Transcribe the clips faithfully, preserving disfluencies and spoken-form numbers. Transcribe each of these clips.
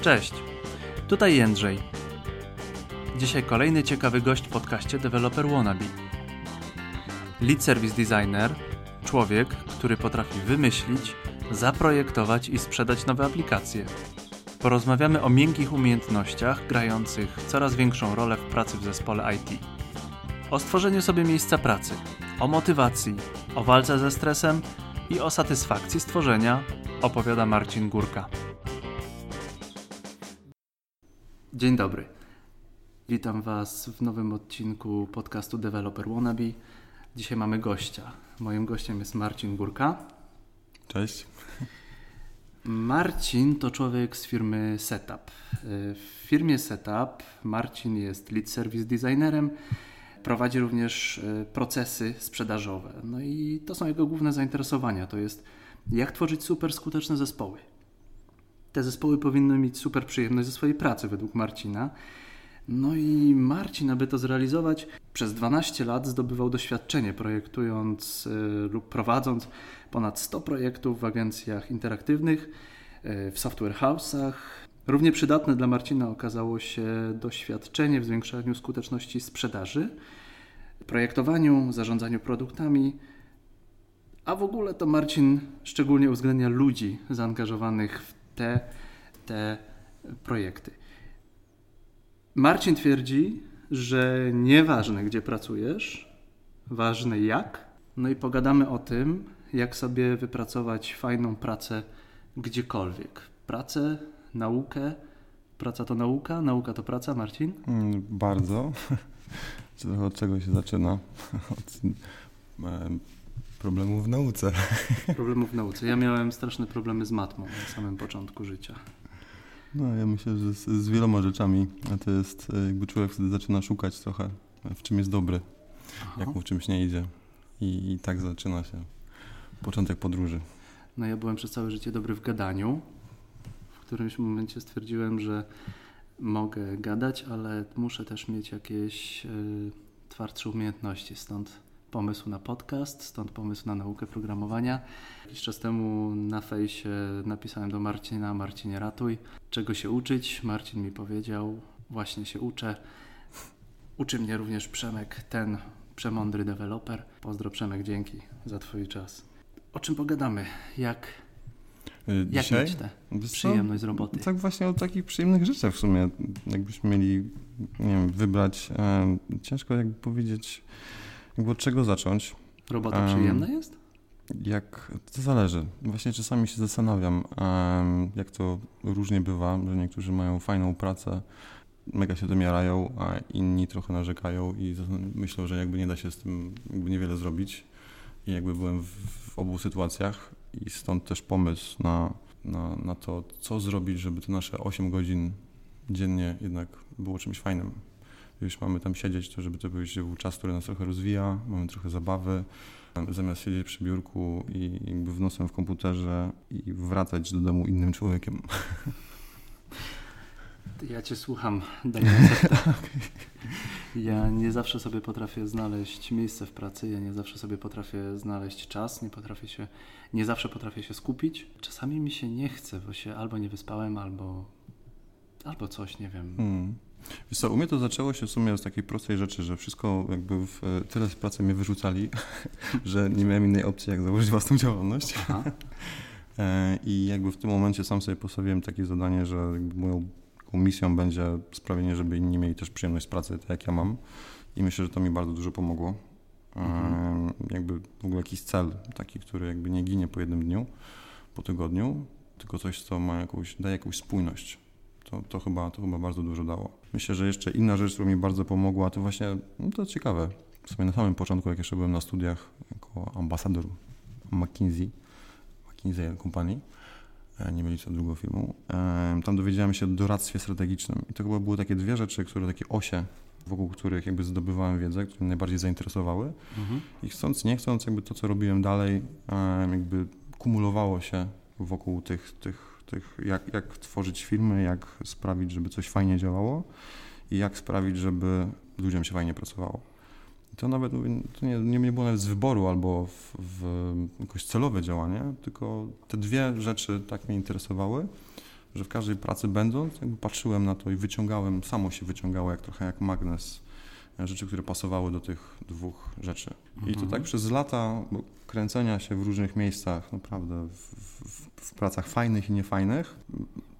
Cześć, tutaj Jędrzej. Dzisiaj kolejny ciekawy gość w podcaście Developer Wannabe. Lead Service Designer, człowiek, który potrafi wymyślić, zaprojektować i sprzedać nowe aplikacje. Porozmawiamy o miękkich umiejętnościach grających coraz większą rolę w pracy w zespole I T. O stworzeniu sobie miejsca pracy, o motywacji, o walce ze stresem i o satysfakcji stworzenia opowiada Marcin Górka. Dzień dobry. Witam Was w nowym odcinku podcastu Developer Wannabe. Dzisiaj mamy gościa. Moim gościem jest Marcin Górka. Cześć. Marcin to człowiek z firmy Setup. W firmie Setup Marcin jest lead service designerem, prowadzi również procesy sprzedażowe. No i to są jego główne zainteresowania. To jest jak tworzyć super skuteczne zespoły. Te zespoły powinny mieć super przyjemność ze swojej pracy według Marcina. No i Marcin, aby to zrealizować, przez dwanaście lat zdobywał doświadczenie projektując y, lub prowadząc ponad sto projektów w agencjach interaktywnych, y, w software house'ach. Równie przydatne dla Marcina okazało się doświadczenie w zwiększaniu skuteczności sprzedaży, projektowaniu, zarządzaniu produktami, a w ogóle to Marcin szczególnie uwzględnia ludzi zaangażowanych w te, te projekty. Marcin twierdzi, że nieważne gdzie pracujesz, ważne jak. No i pogadamy o tym, jak sobie wypracować fajną pracę gdziekolwiek. Pracę, naukę, praca to nauka, nauka to praca, Marcin? Mm, bardzo. Od czego się zaczyna? Od problemów w nauce. Problemów w nauce. Ja miałem straszne problemy z matmą na samym początku życia. No, ja myślę, że z, z wieloma rzeczami to jest, jakby człowiek wtedy zaczyna szukać trochę, w czym jest dobry, Aha. jak mu w czymś nie idzie. I, i tak zaczyna się początek podróży. No, ja byłem przez całe życie dobry w gadaniu. W którymś momencie stwierdziłem, że mogę gadać, ale muszę też mieć jakieś y, twardsze umiejętności. Stąd pomysł na podcast, stąd pomysł na naukę programowania. Jakiś czas temu na fejsie napisałem do Marcina: Marcinie, ratuj, czego się uczyć? Marcin mi powiedział: właśnie się uczę. Uczy mnie również Przemek, ten przemądry deweloper. Pozdro Przemek, dzięki za twój czas. O czym pogadamy? Jak, jak mieć tę przyjemność z roboty? Tak właśnie o takich przyjemnych rzeczach w sumie. Jakbyśmy mieli, nie wiem, wybrać, e, ciężko jakby powiedzieć... Od czego zacząć? Robota przyjemna um, jest? Jak to zależy. Właśnie czasami się zastanawiam, um, jak to różnie bywa, że niektórzy mają fajną pracę, mega się tym jarają, a inni trochę narzekają i myślą, że jakby nie da się z tym jakby niewiele zrobić. I jakby byłem w, w obu sytuacjach i stąd też pomysł na, na, na to, co zrobić, żeby te nasze osiem godzin dziennie jednak było czymś fajnym. Już mamy tam siedzieć, to żeby to był czas, który nas trochę rozwija, mamy trochę zabawy. Zamiast siedzieć przy biurku i jakby w nosem w komputerze i wracać do domu innym człowiekiem. Ja cię słucham, Daniel. Ja nie zawsze sobie potrafię znaleźć miejsce w pracy, ja nie zawsze sobie potrafię znaleźć czas, nie potrafię się, nie zawsze potrafię się skupić. Czasami mi się nie chce, bo się albo nie wyspałem, albo, albo coś, nie wiem. Hmm. Wiesz co, u mnie to zaczęło się w sumie z takiej prostej rzeczy, że wszystko jakby w, tyle z pracy mnie wyrzucali, że nie miałem innej opcji jak założyć własną działalność. I jakby w tym momencie sam sobie postawiłem takie zadanie, że jakby moją misją będzie sprawienie, żeby inni mieli też przyjemność z pracy, tak jak ja mam. I myślę, że to mi bardzo dużo pomogło. Mhm. Jakby w ogóle jakiś cel taki, który jakby nie ginie po jednym dniu, po tygodniu, tylko coś, co ma jakąś, daje jakąś spójność. To, to, chyba, to chyba bardzo dużo dało. Myślę, że jeszcze inna rzecz, która mi bardzo pomogła, to właśnie, no to ciekawe, w sumie na samym początku, jak jeszcze byłem na studiach jako ambasador McKinsey, McKinsey and Company, nie mieli co drugą firmą, tam dowiedziałem się o doradztwie strategicznym i to chyba były takie dwie rzeczy, które takie osie, wokół których jakby zdobywałem wiedzę, które mnie najbardziej zainteresowały mhm. i chcąc, nie chcąc, jakby to, co robiłem dalej, jakby kumulowało się wokół tych, tych Tych, jak, jak tworzyć filmy, jak sprawić, żeby coś fajnie działało i jak sprawić, żeby ludziom się fajnie pracowało. I to nawet to nie, nie było nawet z wyboru albo w, w jakoś celowe działanie, tylko te dwie rzeczy tak mnie interesowały, że w każdej pracy będąc, jakby patrzyłem na to i wyciągałem, samo się wyciągało jak trochę jak magnes rzeczy, które pasowały do tych dwóch rzeczy. Mhm. I to tak przez lata kręcenia się w różnych miejscach, naprawdę w, w, w pracach fajnych i niefajnych,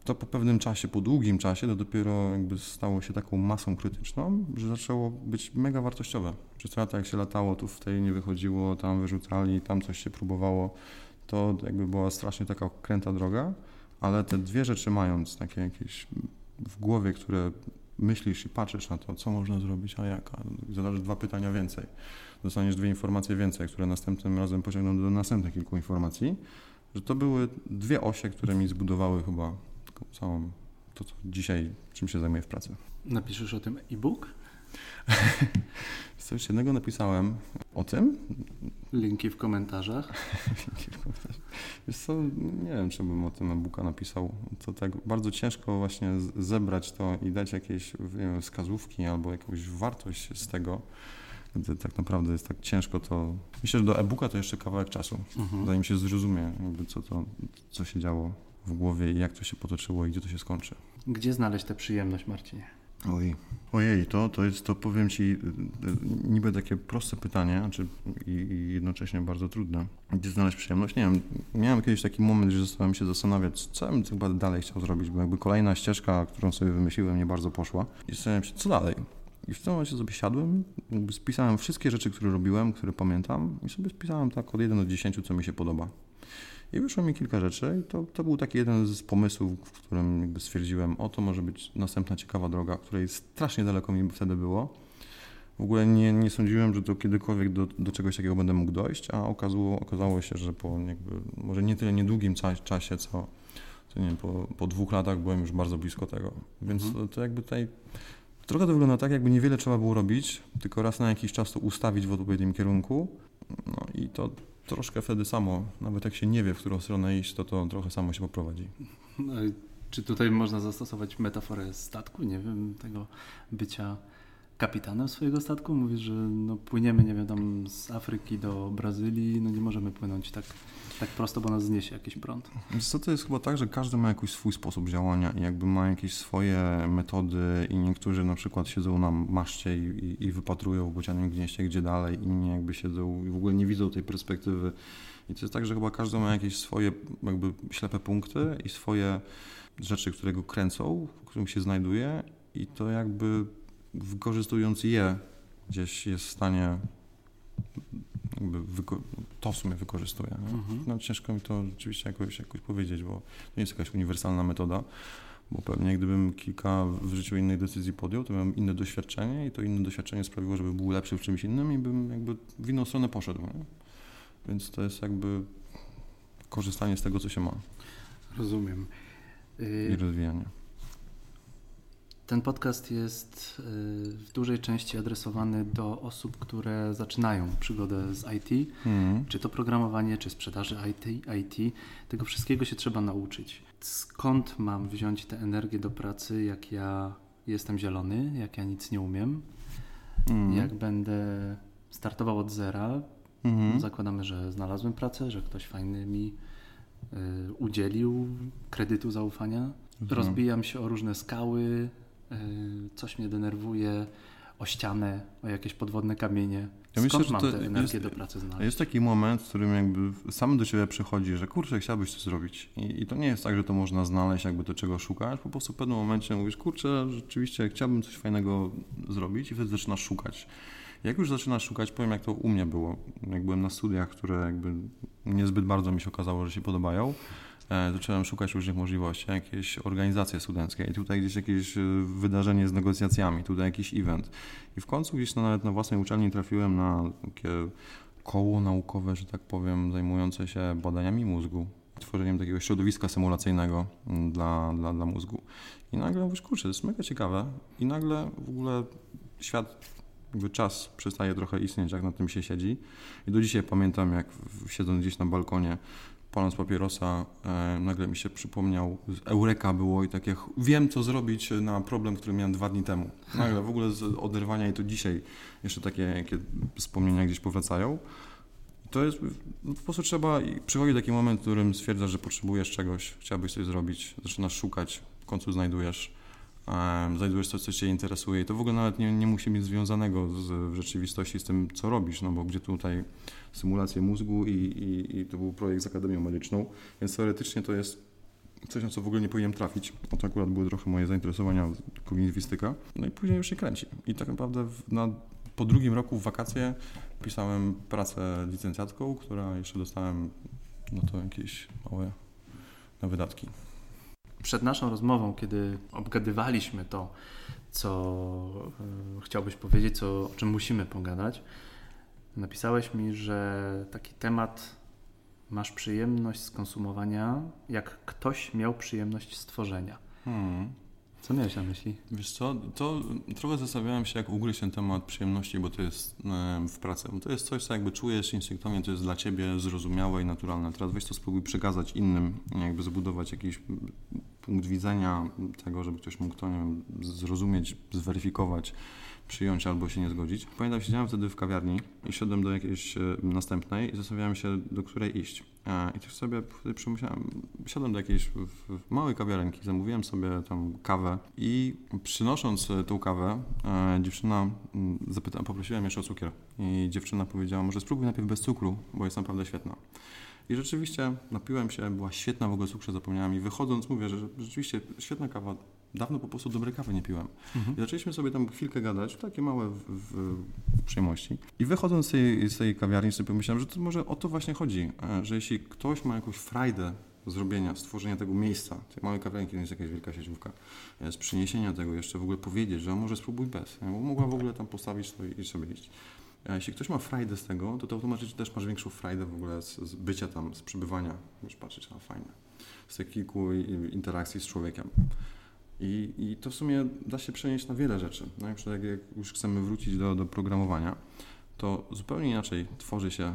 to po pewnym czasie, po długim czasie, to dopiero jakby stało się taką masą krytyczną, że zaczęło być mega wartościowe. Przez lata jak się latało, tu w tej nie wychodziło, tam wyrzucali, tam coś się próbowało, to jakby była strasznie taka okręta droga, ale te dwie rzeczy mając takie jakieś w głowie, które myślisz i patrzysz na to, co można zrobić, a jak, zadasz dwa pytania więcej, dostaniesz dwie informacje więcej, które następnym razem pociągną do następnych kilku informacji, że to były dwie osie, które mi zbudowały chyba całą to, co dzisiaj, czym się zajmuję w pracy. Napiszesz o tym e-book? Coś jednego napisałem o tym. Linki w komentarzach. Linki w komentarzach. Wiesz co, nie wiem, czy bym o tym e-booka napisał. To tak bardzo ciężko właśnie zebrać to i dać jakieś, nie wiem, wskazówki albo jakąś wartość z tego. Tak naprawdę jest tak ciężko to... Myślę, że do e-booka to jeszcze kawałek czasu, mhm. zanim się zrozumie, jakby co to, co się działo w głowie i jak to się potoczyło i gdzie to się skończy. Gdzie znaleźć tę przyjemność, Marcinie? Ojej, Ojej to, to jest, to powiem Ci, niby takie proste pytanie, znaczy i, i jednocześnie bardzo trudne. Gdzie znaleźć przyjemność? Nie wiem, miałem kiedyś taki moment, że zacząłem się zastanawiać, co ja bym chyba dalej chciał zrobić, bo jakby kolejna ścieżka, którą sobie wymyśliłem, nie bardzo poszła. I zastanawiałem się, co dalej? I w tym momencie sobie siadłem, jakby spisałem wszystkie rzeczy, które robiłem, które pamiętam i sobie spisałem tak od jeden do dziesięciu, co mi się podoba. I wyszło mi kilka rzeczy i to, to był taki jeden z pomysłów, w którym jakby stwierdziłem, o to może być następna ciekawa droga, której strasznie daleko mi wtedy było. W ogóle nie, nie sądziłem, że to kiedykolwiek do, do czegoś takiego będę mógł dojść, a okazało, okazało się, że po jakby, może nie tyle niedługim czas, czasie, co, co nie wiem, po, po dwóch latach byłem już bardzo blisko tego. Więc mhm. to, to jakby tutaj... Trochę to wygląda tak, jakby niewiele trzeba było robić, tylko raz na jakiś czas to ustawić w odpowiednim kierunku. No i to troszkę wtedy samo, nawet jak się nie wie, w którą stronę iść, to to trochę samo się poprowadzi. No i czy tutaj można zastosować metaforę statku, nie wiem, tego bycia kapitanem swojego statku? Mówisz, że no płyniemy, nie wiem, tam z Afryki do Brazylii, no nie możemy płynąć tak, tak prosto, bo nas zniesie jakiś prąd. Co to jest chyba tak, że każdy ma jakiś swój sposób działania i jakby ma jakieś swoje metody i niektórzy na przykład siedzą na maszcie i, i, i wypatrują w bocianym gnieździe, gdzie dalej, inni jakby siedzą i w ogóle nie widzą tej perspektywy. I to jest tak, że chyba każdy ma jakieś swoje jakby ślepe punkty i swoje rzeczy, które go kręcą, w którym się znajduje i to jakby... wykorzystując je, gdzieś jest w stanie, jakby wyko- to w sumie wykorzystuje. Mhm. No, ciężko mi to rzeczywiście jakoś, jakoś powiedzieć, bo to nie jest jakaś uniwersalna metoda, bo pewnie gdybym kilka w życiu innej decyzji podjął, to miałem inne doświadczenie i to inne doświadczenie sprawiło, żeby był lepszy w czymś innym i bym jakby w inną stronę poszedł. Nie? Więc to jest jakby korzystanie z tego, co się ma. Rozumiem. I rozwijanie. Ten podcast jest w dużej części adresowany do osób, które zaczynają przygodę z I T. Mm. Czy to programowanie, czy sprzedaży I T, I T. Tego wszystkiego się trzeba nauczyć. Skąd mam wziąć tę energię do pracy, jak ja jestem zielony, jak ja nic nie umiem, mm. jak będę startował od zera. Mm. Zakładamy, że znalazłem pracę, że ktoś fajny mi y, udzielił kredytu zaufania. Mm. Rozbijam się o różne skały, coś mnie denerwuje, o ścianę, o jakieś podwodne kamienie. Ja Skąd myślę, mam tę energię jest, do pracy znaleźć? Jest taki moment, w którym jakby sam do siebie przychodzi, że kurczę, chciałbyś coś zrobić. I, I to nie jest tak, że to można znaleźć, jakby to czego szukać. Po prostu w pewnym momencie mówisz, kurczę, rzeczywiście chciałbym coś fajnego zrobić i wtedy zaczynasz szukać. Jak już zaczynasz szukać, powiem jak to u mnie było. Jak byłem na studiach, które jakby niezbyt bardzo mi się okazało, że się podobają, zacząłem szukać różnych możliwości, jakieś organizacje studenckie i tutaj gdzieś jakieś wydarzenie z negocjacjami, tutaj jakiś event. I w końcu gdzieś no, nawet na własnej uczelni trafiłem na takie koło naukowe, że tak powiem, zajmujące się badaniami mózgu, tworzeniem takiego środowiska symulacyjnego dla, dla, dla mózgu. I nagle mówisz, kurczę, to jest mega ciekawe i nagle w ogóle świat... Jakby czas przestaje trochę istnieć, jak na tym się siedzi. I do dzisiaj pamiętam, jak siedząc gdzieś na balkonie, paląc papierosa, e, nagle mi się przypomniał, eureka było i takie, wiem co zrobić na problem, który miałem dwa dni temu. Nagle w ogóle z oderwania i to dzisiaj jeszcze takie jakie wspomnienia gdzieś powracają. to jest, no po prostu trzeba, i przychodzi taki moment, w którym stwierdzasz, że potrzebujesz czegoś, chciałbyś coś zrobić, zaczynasz szukać, w końcu znajdujesz, um, znajdujesz coś, co cię interesuje i to w ogóle nawet nie, nie musi być związanego z, w rzeczywistości z tym, co robisz, no bo gdzie tutaj symulacje mózgu i, i, i to był projekt z Akademią Medyczną, więc teoretycznie to jest coś, na co w ogóle nie powinienem trafić, bo to akurat były trochę moje zainteresowania kognitywistyka, no i później już się kręci. I tak naprawdę w, na, po drugim roku w wakacje pisałem pracę licencjacką, która jeszcze dostałem, no to jakieś małe na wydatki. Przed naszą rozmową, kiedy obgadywaliśmy to, co y, chciałbyś powiedzieć, co, o czym musimy pogadać, napisałeś mi, że taki temat masz przyjemność skonsumowania, jak ktoś miał przyjemność stworzenia. Hmm. Co miałeś na myśli? Wiesz co, to trochę zastanawiałem się, jak ugryźć ten temat przyjemności, bo to jest e, w pracy. Bo to jest coś, co jakby czujesz instynktownie, to jest dla ciebie zrozumiałe i naturalne. Teraz weź to spróbuj przekazać innym, jakby zbudować jakiś punkt widzenia tego, żeby ktoś mógł to, nie wiem, zrozumieć, zweryfikować, przyjąć albo się nie zgodzić. Pamiętam, siedziałem wtedy w kawiarni i szedłem do jakiejś następnej i zastanawiałem się, do której iść. I też sobie wtedy przemyślałem, siadłem do jakiejś małej kawiarenki, zamówiłem sobie tam kawę i przynosząc tą kawę, dziewczyna zapytała, poprosiłem jeszcze o cukier i dziewczyna powiedziała, może spróbuj najpierw bez cukru, bo jest naprawdę świetna. I rzeczywiście napiłem się, była świetna, w ogóle cukrze zapomniałem i wychodząc mówię, że rzeczywiście świetna kawa, dawno po prostu dobrej kawy nie piłem. Mhm. I zaczęliśmy sobie tam chwilkę gadać, takie małe w, w, w przyjemności. I wychodząc z tej, z tej kawiarni sobie pomyślałem, że to może o to właśnie chodzi, że jeśli ktoś ma jakąś frajdę zrobienia, stworzenia tego miejsca, tej małej kawiarni, jest jakaś wielka sieciówka, z przyniesienia tego jeszcze w ogóle powiedzieć, że może spróbuj bez, bo mogła w ogóle tam postawić to i sobie iść. A jeśli ktoś ma frajdę z tego, to, to automatycznie też masz większą frajdę w ogóle z, z bycia tam, z przebywania, już patrzeć na fajne, z tych kilku interakcji z człowiekiem. I, I to w sumie da się przenieść na wiele rzeczy. No i przykład, jak już chcemy wrócić do, do programowania, to zupełnie inaczej tworzy się,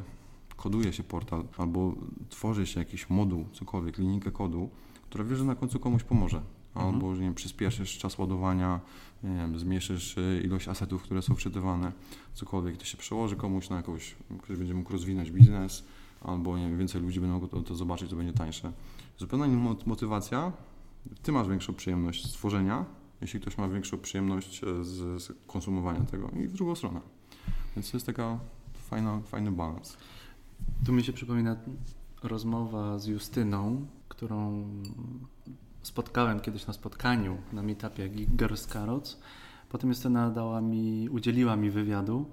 koduje się portal albo tworzy się jakiś moduł, cokolwiek, linijkę kodu, która wiesz, że na końcu komuś pomoże. Albo mhm. nie wiem, przyspieszysz czas ładowania, nie wiem, zmniejszysz ilość asetów, które są wczytywane, cokolwiek. To się przełoży komuś na jakąś, ktoś będzie mógł rozwinąć biznes, albo nie wiem, więcej ludzi będą mogło to, to zobaczyć, to będzie tańsze. Zupełna motywacja. Ty masz większą przyjemność stworzenia, jeśli ktoś ma większą przyjemność z, z konsumowania tego i w drugą stronę. Więc to jest taka fajna, fajny balans. Tu mi się przypomina rozmowa z Justyną, którą spotkałem kiedyś na spotkaniu na meetupie Geek Girls Carrots. Potem Justyna dała mi, udzieliła mi wywiadu.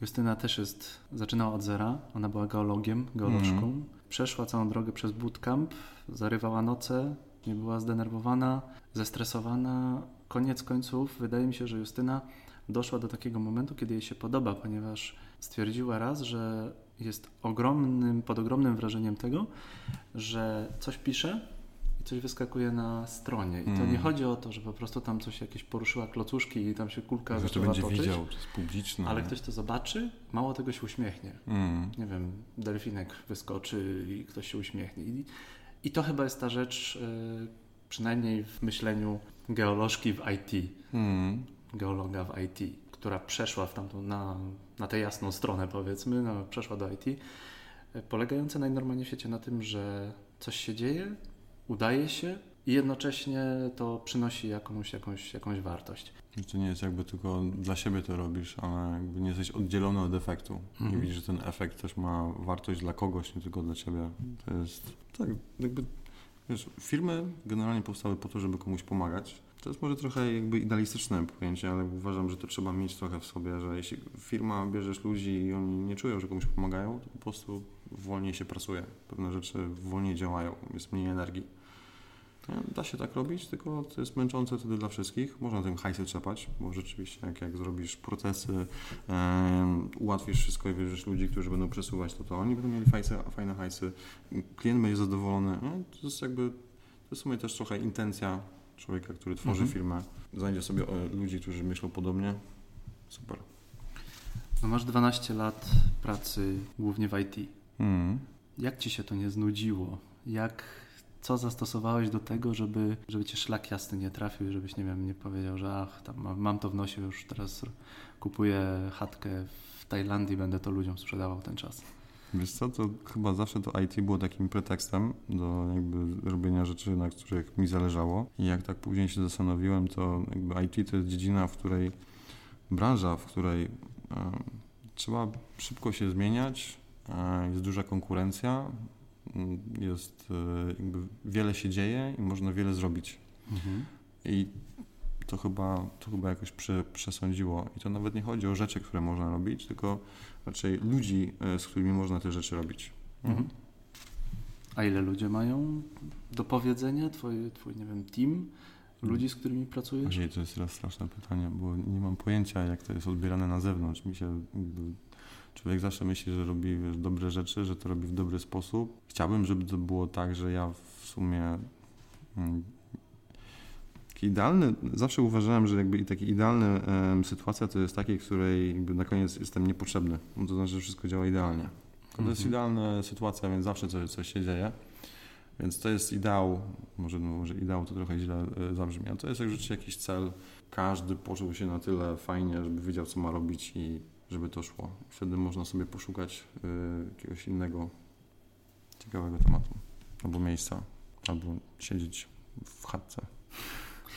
Justyna też jest, zaczynała od zera, ona była geologiem, geolożką. Mm. Przeszła całą drogę przez bootcamp, zarywała noce, nie była zdenerwowana, zestresowana. Koniec końców wydaje mi się, że Justyna doszła do takiego momentu, kiedy jej się podoba, ponieważ stwierdziła raz, że jest ogromnym, pod ogromnym wrażeniem tego, że coś pisze i coś wyskakuje na stronie. I to mm. nie chodzi o to, że po prostu tam coś jakieś poruszyła klocuszki i tam się kulka zaczęła toczyć. Będzie widział, to jest publiczne. Ale ktoś to zobaczy, mało tego się uśmiechnie. Mm. Nie wiem, delfinek wyskoczy i ktoś się uśmiechnie. I, I to chyba jest ta rzecz, przynajmniej w myśleniu geolożki w I T, mm. geologa w I T, która przeszła w tamtą, na, na tę jasną stronę powiedzmy, no, przeszła do I T, polegające najnormalniej w świecie na tym, że coś się dzieje, udaje się i jednocześnie to przynosi jakąś, jakąś, jakąś wartość. To nie jest jakby tylko dla siebie to robisz, ale jakby nie jesteś oddzielony od efektu. Mm. I widzisz, że ten efekt też ma wartość dla kogoś, nie tylko dla ciebie. To jest... Tak, jakby, wiesz, firmy generalnie powstały po to, żeby komuś pomagać. To jest może trochę jakby idealistyczne pojęcie, ale uważam, że to trzeba mieć trochę w sobie, że jeśli firma, bierzesz ludzi i oni nie czują, że komuś pomagają, to po prostu wolniej się pracuje. Pewne rzeczy wolniej działają, jest mniej energii. Da się tak robić, tylko to jest męczące wtedy dla wszystkich. Można tym hajsy trzepać, bo rzeczywiście jak, jak zrobisz procesy, e, ułatwisz wszystko i wierzysz ludzi, którzy będą przesuwać, to to oni będą mieli fajce, fajne hajsy, klient będzie zadowolony. No, to jest jakby, to jest w sumie też trochę intencja człowieka, który tworzy mhm. firmę. Znajdzie sobie ludzi, którzy myślą podobnie. Super. No masz dwanaście lat pracy głównie w I T. Mhm. Jak ci się to nie znudziło? Jak... Co zastosowałeś do tego, żeby, żeby cię szlak jasny nie trafił, żebyś, nie wiem, nie powiedział, że ach, tam mam to w nosie już, teraz kupuję chatkę w Tajlandii, będę to ludziom sprzedawał ten czas. Wiesz co, to chyba zawsze to I T było takim pretekstem do jakby robienia rzeczy, na których mi zależało. I jak tak później się zastanowiłem, to jakby I T to jest dziedzina, w której branża, w której e, trzeba szybko się zmieniać, e, jest duża konkurencja, jest e, jakby wiele się dzieje i można wiele zrobić. Mhm. I to chyba, to chyba jakoś przy, przesądziło. I to nawet nie chodzi o rzeczy, które można robić, tylko raczej ludzi, z którymi można te rzeczy robić. Mhm. A ile ludzie mają do powiedzenia? Twój, twój nie wiem, team ludzi, z którymi pracujesz? Ojej, to jest teraz straszne pytanie, bo nie mam pojęcia, jak to jest odbierane na zewnątrz. Mi się, człowiek zawsze myśli, że robi wiesz, dobre rzeczy, że to robi w dobry sposób. Chciałbym, żeby to było tak, że ja w sumie... Hmm, idealny, zawsze uważałem, że jakby taki idealny um, sytuacja to jest takiej, w której jakby na koniec jestem niepotrzebny. To znaczy, że wszystko działa idealnie. Mm-hmm. To jest idealna sytuacja, więc zawsze coś, coś się dzieje. Więc to jest ideał, może, no, może ideał to trochę źle y, zabrzmi, ale to jest jak rzeczywiście jakiś cel. Każdy poczuł się na tyle fajnie, żeby wiedział, co ma robić i żeby to szło. Wtedy można sobie poszukać y, jakiegoś innego ciekawego tematu albo miejsca, albo siedzieć w chatce.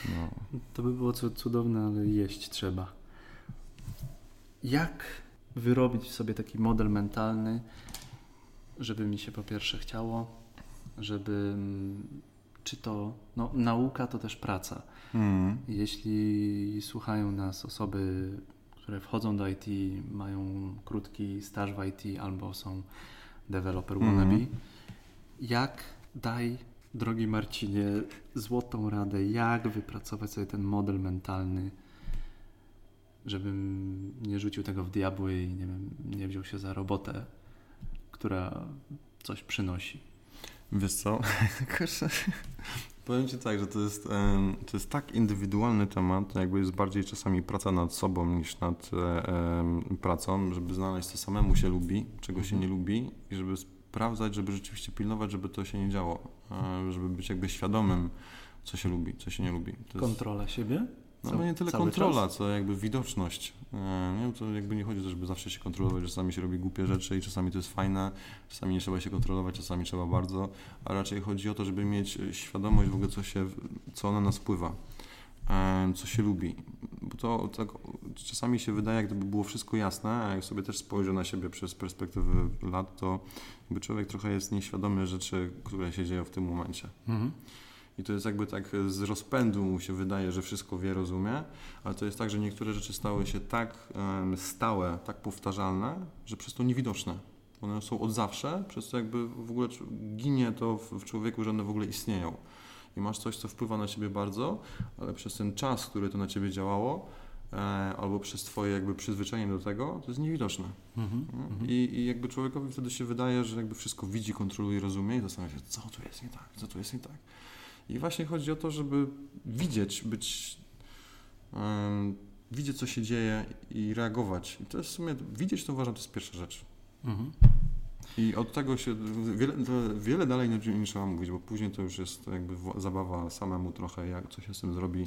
No. To by było cudowne, ale jeść trzeba. Jak wyrobić w sobie taki model mentalny, żeby mi się po pierwsze chciało, żeby czy to, no nauka to też praca. Mm. Jeśli słuchają nas osoby, które wchodzą do I T, mają krótki staż w I T albo są developer mm. wannabe, jak daj drogi Marcinie, złotą radę, jak wypracować sobie ten model mentalny, żebym nie rzucił tego w diabły i nie wiem, nie wziął się za robotę, która coś przynosi. Wiesz co? Powiem Ci tak, że to jest, to jest tak indywidualny temat, jakby jest bardziej czasami praca nad sobą niż nad um, pracą, żeby znaleźć, co samemu się lubi, czego się nie lubi i żeby sprawdzać, żeby rzeczywiście pilnować, żeby to się nie działo, żeby być jakby świadomym, co się lubi, co się nie lubi. To kontrola jest... siebie? No, no nie tyle kontrola, czas? co jakby widoczność. Nie, to jakby nie chodzi o to, żeby zawsze się kontrolować, że czasami się robi głupie rzeczy i czasami to jest fajne, czasami nie trzeba się kontrolować, czasami trzeba bardzo, a raczej chodzi o to, żeby mieć świadomość w ogóle, co, się, co na nas wpływa, co się lubi. Bo to tak czasami się wydaje, jakby było wszystko jasne, a jak sobie też spojrzę na siebie przez perspektywę lat, to jakby człowiek trochę jest nieświadomy rzeczy, które się dzieją w tym momencie. Mhm. I to jest jakby tak z rozpędu mu się wydaje, że wszystko wie, rozumie, ale to jest tak, że niektóre rzeczy stały się tak um, stałe, tak powtarzalne, że przez to niewidoczne. One są od zawsze, przez to jakby w ogóle ginie to w człowieku, że one w ogóle istnieją. I masz coś, co wpływa na ciebie bardzo, ale przez ten czas, który to na ciebie działało, e, albo przez twoje jakby przyzwyczajenie do tego, to jest niewidoczne. Mm-hmm. I, I jakby człowiekowi wtedy się wydaje, że jakby wszystko widzi, kontroluje, rozumie i zastanawia się, co tu jest nie tak, co tu jest nie tak. I właśnie chodzi o to, żeby widzieć, być... Um, widzieć, co się dzieje i reagować. I to jest w sumie, widzieć to uważam, to jest pierwsza rzecz. Mm-hmm. I od tego się wiele, wiele dalej nie trzeba mówić, bo później to już jest jakby zabawa samemu trochę, jak coś się z tym zrobi,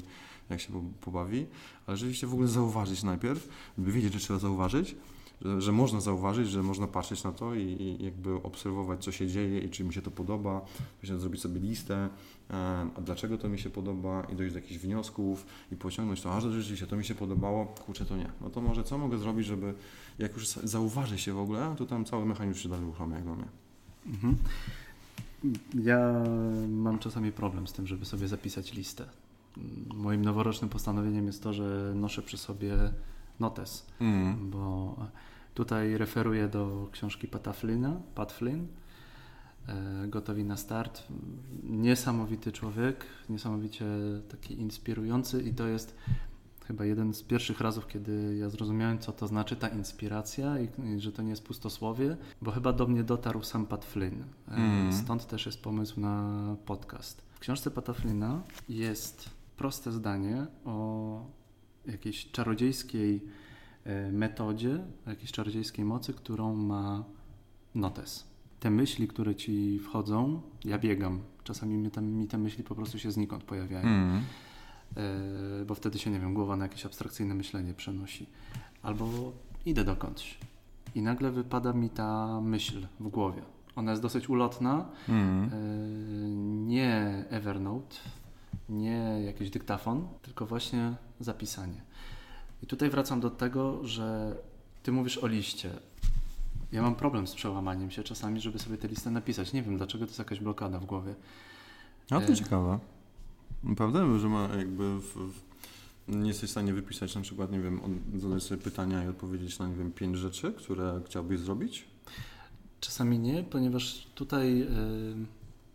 jak się pobawi. Ale rzeczywiście w ogóle zauważyć najpierw, by wiedzieć, że trzeba zauważyć, że, że można zauważyć, że można patrzeć na to i, i jakby obserwować, co się dzieje i czy mi się to podoba. Właśnie zrobić sobie listę, a dlaczego to mi się podoba i dojść do jakichś wniosków i pociągnąć to, a że rzeczywiście to mi się podobało, kurczę, to nie. No to może co mogę zrobić, żeby jak już zauważy się w ogóle, to tam cały mechanizm się dalej uruchamia, jak do mnie. Mhm. Ja mam czasami problem z tym, żeby sobie zapisać listę. Moim noworocznym postanowieniem jest to, że noszę przy sobie notes, mhm. bo tutaj referuję do książki Pata Flynna, Pat Flynn, Gotowi na start. Niesamowity człowiek, niesamowicie taki inspirujący i to jest chyba jeden z pierwszych razów, kiedy ja zrozumiałem, co to znaczy ta inspiracja i, i że to nie jest pustosłowie, bo chyba do mnie dotarł sam Pat Flynn. Mm. Stąd też jest pomysł na podcast. W książce Pata Flynna jest proste zdanie o jakiejś czarodziejskiej metodzie, jakiejś czarodziejskiej mocy, którą ma notes. Te myśli, które ci wchodzą, ja biegam. Czasami mi, tam, mi te myśli po prostu się znikąd pojawiają. Mm. Yy, bo wtedy się, nie wiem, głowa na jakieś abstrakcyjne myślenie przenosi. Albo idę dokądś. I nagle wypada mi ta myśl w głowie. Ona jest dosyć ulotna. Mm. Nie Evernote, nie jakiś dyktafon, tylko właśnie zapisanie. I tutaj wracam do tego, że ty mówisz o liście. Ja mam problem z przełamaniem się czasami, żeby sobie tę listę napisać. Nie wiem, dlaczego to jest jakaś blokada w głowie. A to e... ciekawe. Prawda, że ma jakby w, w... nie jesteś w stanie wypisać na przykład, nie wiem, zadać sobie pytania i odpowiedzieć na, nie wiem, pięć rzeczy, które chciałbyś zrobić? Czasami nie, ponieważ tutaj yy,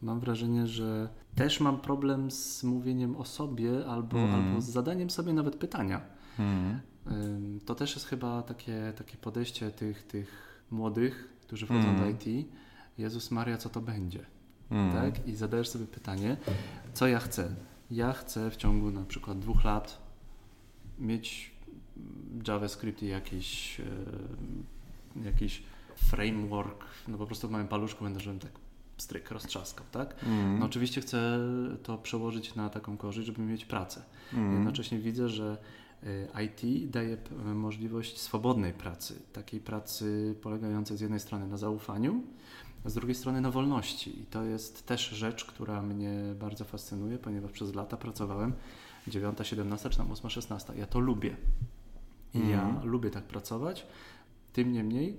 mam wrażenie, że też mam problem z mówieniem o sobie albo, mm. albo z zadaniem sobie nawet pytania. Mm. Yy, to też jest chyba takie, takie podejście tych, tych młodych, którzy wchodzą mm. do I T. Jezus Maria, co to będzie? Mm. Tak? I zadajesz sobie pytanie, co ja chcę? Ja chcę w ciągu na przykład dwóch lat mieć JavaScript i jakiś, yy, jakiś framework, no po prostu w moim paluszku będę, żebym tak stryk roztrzaskał, tak? Mm. No oczywiście chcę to przełożyć na taką korzyść, żeby mieć pracę. Mm. Jednocześnie widzę, że I T daje możliwość swobodnej pracy, takiej pracy polegającej z jednej strony na zaufaniu, a z drugiej strony na wolności. I to jest też rzecz, która mnie bardzo fascynuje, ponieważ przez lata pracowałem dziewiąta, siedemnasta czy tam ósma, szesnasta. Ja to lubię. I mm. ja lubię tak pracować. Tym niemniej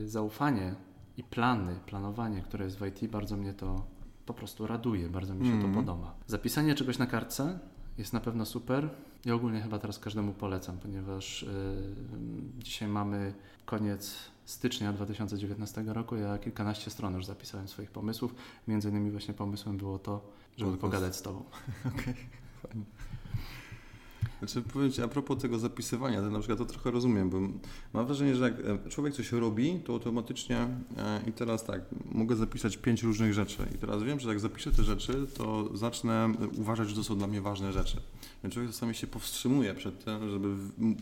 yy, zaufanie i plany, planowanie, które jest w I T, bardzo mnie to po prostu raduje, bardzo mi się mm. to podoba. Zapisanie czegoś na kartce jest na pewno super. Ja ogólnie chyba teraz każdemu polecam, ponieważ yy, dzisiaj mamy koniec stycznia dwa tysiące dziewiętnastego roku. Ja kilkanaście stron już zapisałem swoich pomysłów. Między innymi właśnie pomysłem było to, żeby Podcast. pogadać z tobą. Okej. Fajnie. Znaczy, powiem ci, a propos tego zapisywania, to na przykład to trochę rozumiem, bo mam wrażenie, że jak człowiek coś robi, to automatycznie i teraz tak, mogę zapisać pięć różnych rzeczy i teraz wiem, że jak zapiszę te rzeczy, to zacznę uważać, że to są dla mnie ważne rzeczy. Więc człowiek czasami się powstrzymuje przed tym, żeby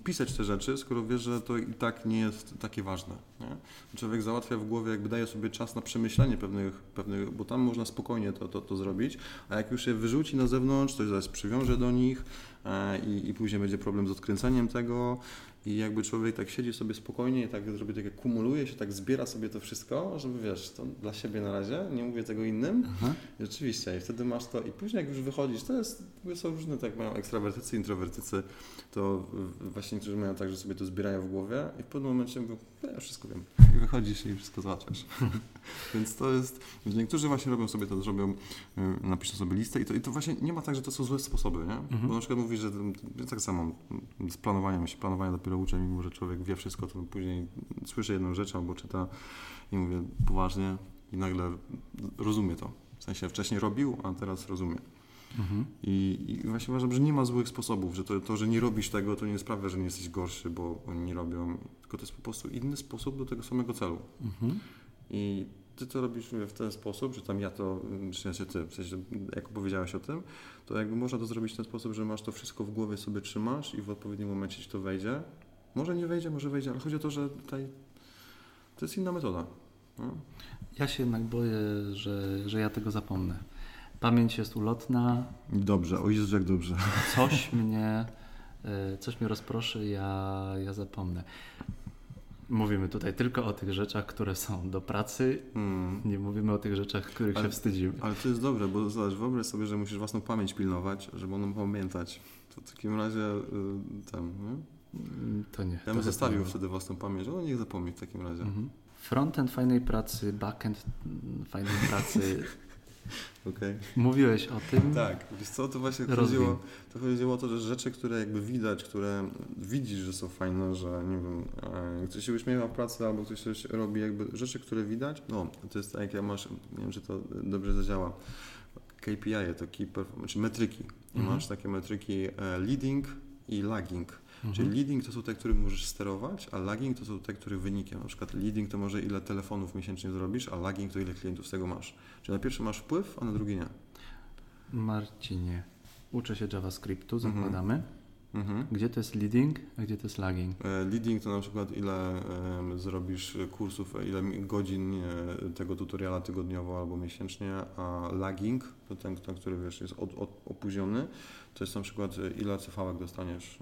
pisać te rzeczy, skoro wie, że to i tak nie jest takie ważne. Nie? Człowiek załatwia w głowie, jakby daje sobie czas na przemyślenie pewnych, pewnych bo tam można spokojnie to, to, to zrobić, a jak już je wyrzuci na zewnątrz, to zaraz przywiąże do nich, I, i później będzie problem z odkręcaniem tego i jakby człowiek tak siedzi sobie spokojnie i tak zrobi, tak jak kumuluje się, tak zbiera sobie to wszystko, żeby wiesz, to dla siebie na razie, nie mówię tego innym. Aha. Rzeczywiście i wtedy masz to i później jak już wychodzisz, to jest, są różne, tak mają ekstrawertycy, introwertycy, to właśnie niektórzy mają tak, że sobie to zbierają w głowie i w pewnym momencie mówią, ja wszystko wiem i wychodzisz i wszystko załatwiasz. Więc to jest, niektórzy właśnie robią sobie to, zrobią, napiszą sobie listę i to, i to właśnie nie ma tak, że to są złe sposoby, nie? Mhm. Bo na przykład mówisz, że ja tak samo z planowaniem się, planowania dopiero uczę, mimo że człowiek wie wszystko, to później słyszy jedną rzecz albo czyta i mówię poważnie i nagle rozumie to. W sensie wcześniej robił, a teraz rozumie. Mhm. I, I właśnie uważam, że nie ma złych sposobów, że to, to, że nie robisz tego, to nie sprawia, że nie jesteś gorszy, bo oni nie robią, tylko to jest po prostu inny sposób do tego samego celu. Mhm. I ty to robisz mówię, w ten sposób, że tam ja to, czy ja się ty, w sensie, jak opowiedziałeś o tym, to jakby można to zrobić w ten sposób, że masz to wszystko w głowie sobie trzymasz i w odpowiednim momencie ci to wejdzie. Może nie wejdzie, może wejdzie, ale chodzi o to, że tutaj to jest inna metoda. No. Ja się jednak boję, że, że ja tego zapomnę. Pamięć jest ulotna. Dobrze, o Jezu, jak dobrze. Coś mnie, coś mnie rozproszy, ja, ja zapomnę. Mówimy tutaj tylko o tych rzeczach, które są do pracy, mm. nie mówimy o tych rzeczach, których ale, się wstydzimy. Ale to jest dobre, bo zobacz, wyobraź sobie, że musisz własną pamięć pilnować, żeby ono pamiętać. To w takim razie y, tam, nie? To nie. Ja bym zostawił zapomnę. Wtedy własną pamięć, no niech zapomni w takim razie. Mhm. Frontend fajnej pracy, backend fajnej pracy. Okay. Mówiłeś o tym. Tak, wiesz co, to właśnie chodziło, to chodziło o to, że rzeczy, które jakby widać, które widzisz, że są fajne, że nie wiem, ktoś się uśmiecha w pracy albo ktoś coś robi, jakby rzeczy, które widać, no to jest tak jak ja masz, nie wiem czy to dobrze zadziała, K P I, to key performance, metryki. I mhm. masz takie metryki leading i lagging. Mhm. Czyli leading to są te, które możesz sterować, a lagging to są te, które wynikiem. Na przykład leading to może ile telefonów miesięcznie zrobisz, a lagging to ile klientów z tego masz. Czyli na pierwszy masz wpływ, a na drugi nie. Marcinie, uczę się JavaScriptu, zakładamy. Mhm. Gdzie to jest leading, a gdzie to jest lagging? Leading to na przykład ile um, zrobisz kursów, ile godzin tego tutoriala tygodniowo albo miesięcznie, a lagging to ten, ten który wiesz, jest od, od, opóźniony. To jest na przykład ile C V-ek dostaniesz,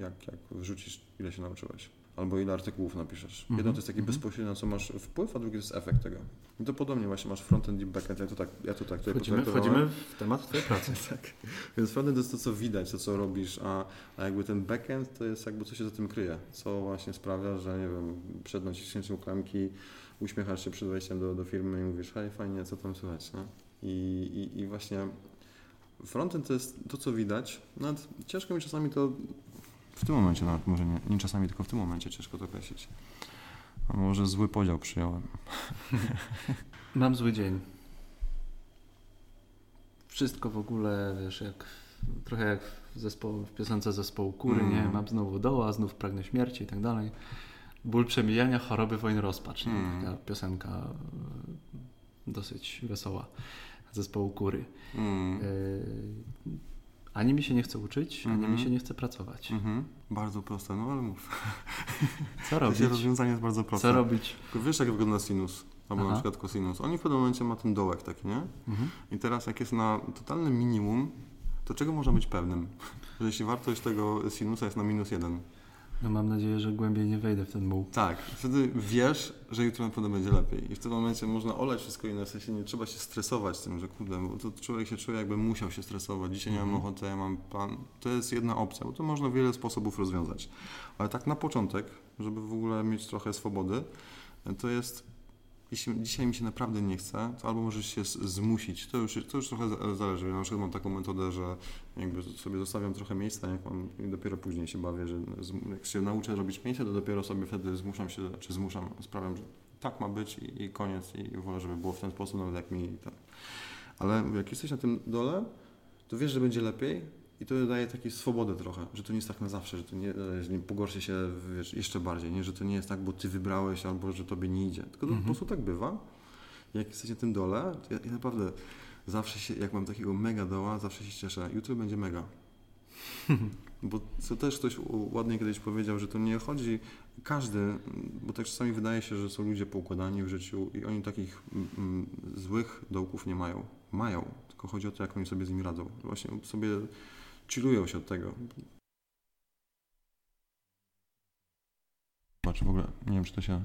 jak, jak wrzucisz, ile się nauczyłeś. albo ile artykułów napiszesz. Mhm. Jedno to jest taki mhm. bezpośrednio, co masz wpływ, a drugie to jest efekt tego. I to podobnie właśnie masz frontend i backend, ja to tak, ja to tak tutaj wchodzimy, wchodzimy w temat twojej pracy. Tak. Więc frontend to jest to, co widać, to co robisz, a, a jakby ten backend to jest jakby co się za tym kryje, co właśnie sprawia, że nie wiem, przed naciśnięciem klamki uśmiechasz się przed wejściem do, do firmy i mówisz hej, fajnie, co tam słychać, no? I, i, i właśnie frontend to jest to, co widać, nawet ciężko mi czasami to w tym momencie nawet, może nie, nie czasami, tylko w tym momencie ciężko to określić. A może zły podział przyjąłem. Mam zły dzień. Wszystko w ogóle, wiesz, jak, trochę jak w, zespoł, w piosence zespołu Kury, mm. nie? Mam znowu doła, znów pragnę śmierci i tak dalej. Ból przemijania, choroby, wojny, rozpacz. Mm. Taka piosenka dosyć wesoła zespołu Kury. Mm. Y- Ani mi się nie chce uczyć, ani mm-hmm. mi się nie chce pracować. Mm-hmm. Bardzo proste, no ale mów. Co robić? To rozwiązanie jest bardzo proste. Co robić? Wiesz, jak wygląda sinus, albo Aha. na przykład kosinus. Oni w pewnym momencie ma ten dołek taki, nie? Mm-hmm. I teraz jak jest na totalnym minimum, to czego można być pewnym? Że jeśli wartość tego sinusa jest na minus jeden. No mam nadzieję, że głębiej nie wejdę w ten muł. Tak, wtedy wiesz, że jutro naprawdę będzie lepiej. I w tym momencie można olać wszystko inne, w sensie nie trzeba się stresować tym, że kurde, bo to człowiek się czuje, jakby musiał się stresować. Dzisiaj mm-hmm. nie mam ochoty, ja mam plan. To jest jedna opcja, bo to można wiele sposobów rozwiązać. Ale tak na początek, żeby w ogóle mieć trochę swobody, to jest, jeśli dzisiaj mi się naprawdę nie chce, to albo możesz się zmusić. To już, to już trochę zależy. Ja na przykład mam taką metodę, że jakby sobie zostawiam trochę miejsca, jak mam, i dopiero później się bawię, że jak się nauczę robić miejsce, to dopiero sobie wtedy zmuszam się, czy zmuszam, sprawiam, że tak ma być i, i koniec, i wolę, żeby było w ten sposób, nawet jak mi tak. Ale jak jesteś na tym dole, to wiesz, że będzie lepiej i to daje takiej swobody trochę, że to nie jest tak na zawsze, że to nie, nie pogorszy się, wiesz, jeszcze bardziej, nie, że to nie jest tak, bo ty wybrałeś albo że tobie nie idzie, tylko to mhm. po prostu tak bywa. Jak jesteś na tym dole, to ja, ja naprawdę... Zawsze się, jak mam takiego mega doła, zawsze się cieszę. Jutro będzie mega. Bo to też ktoś ładnie kiedyś powiedział, że to nie chodzi każdy, bo tak czasami wydaje się, że są ludzie poukładani w życiu i oni takich mm, złych dołków nie mają. Mają, tylko chodzi o to, jak oni sobie z nimi radzą. Właśnie sobie chillują się od tego. Zobacz, w ogóle nie wiem, czy to się...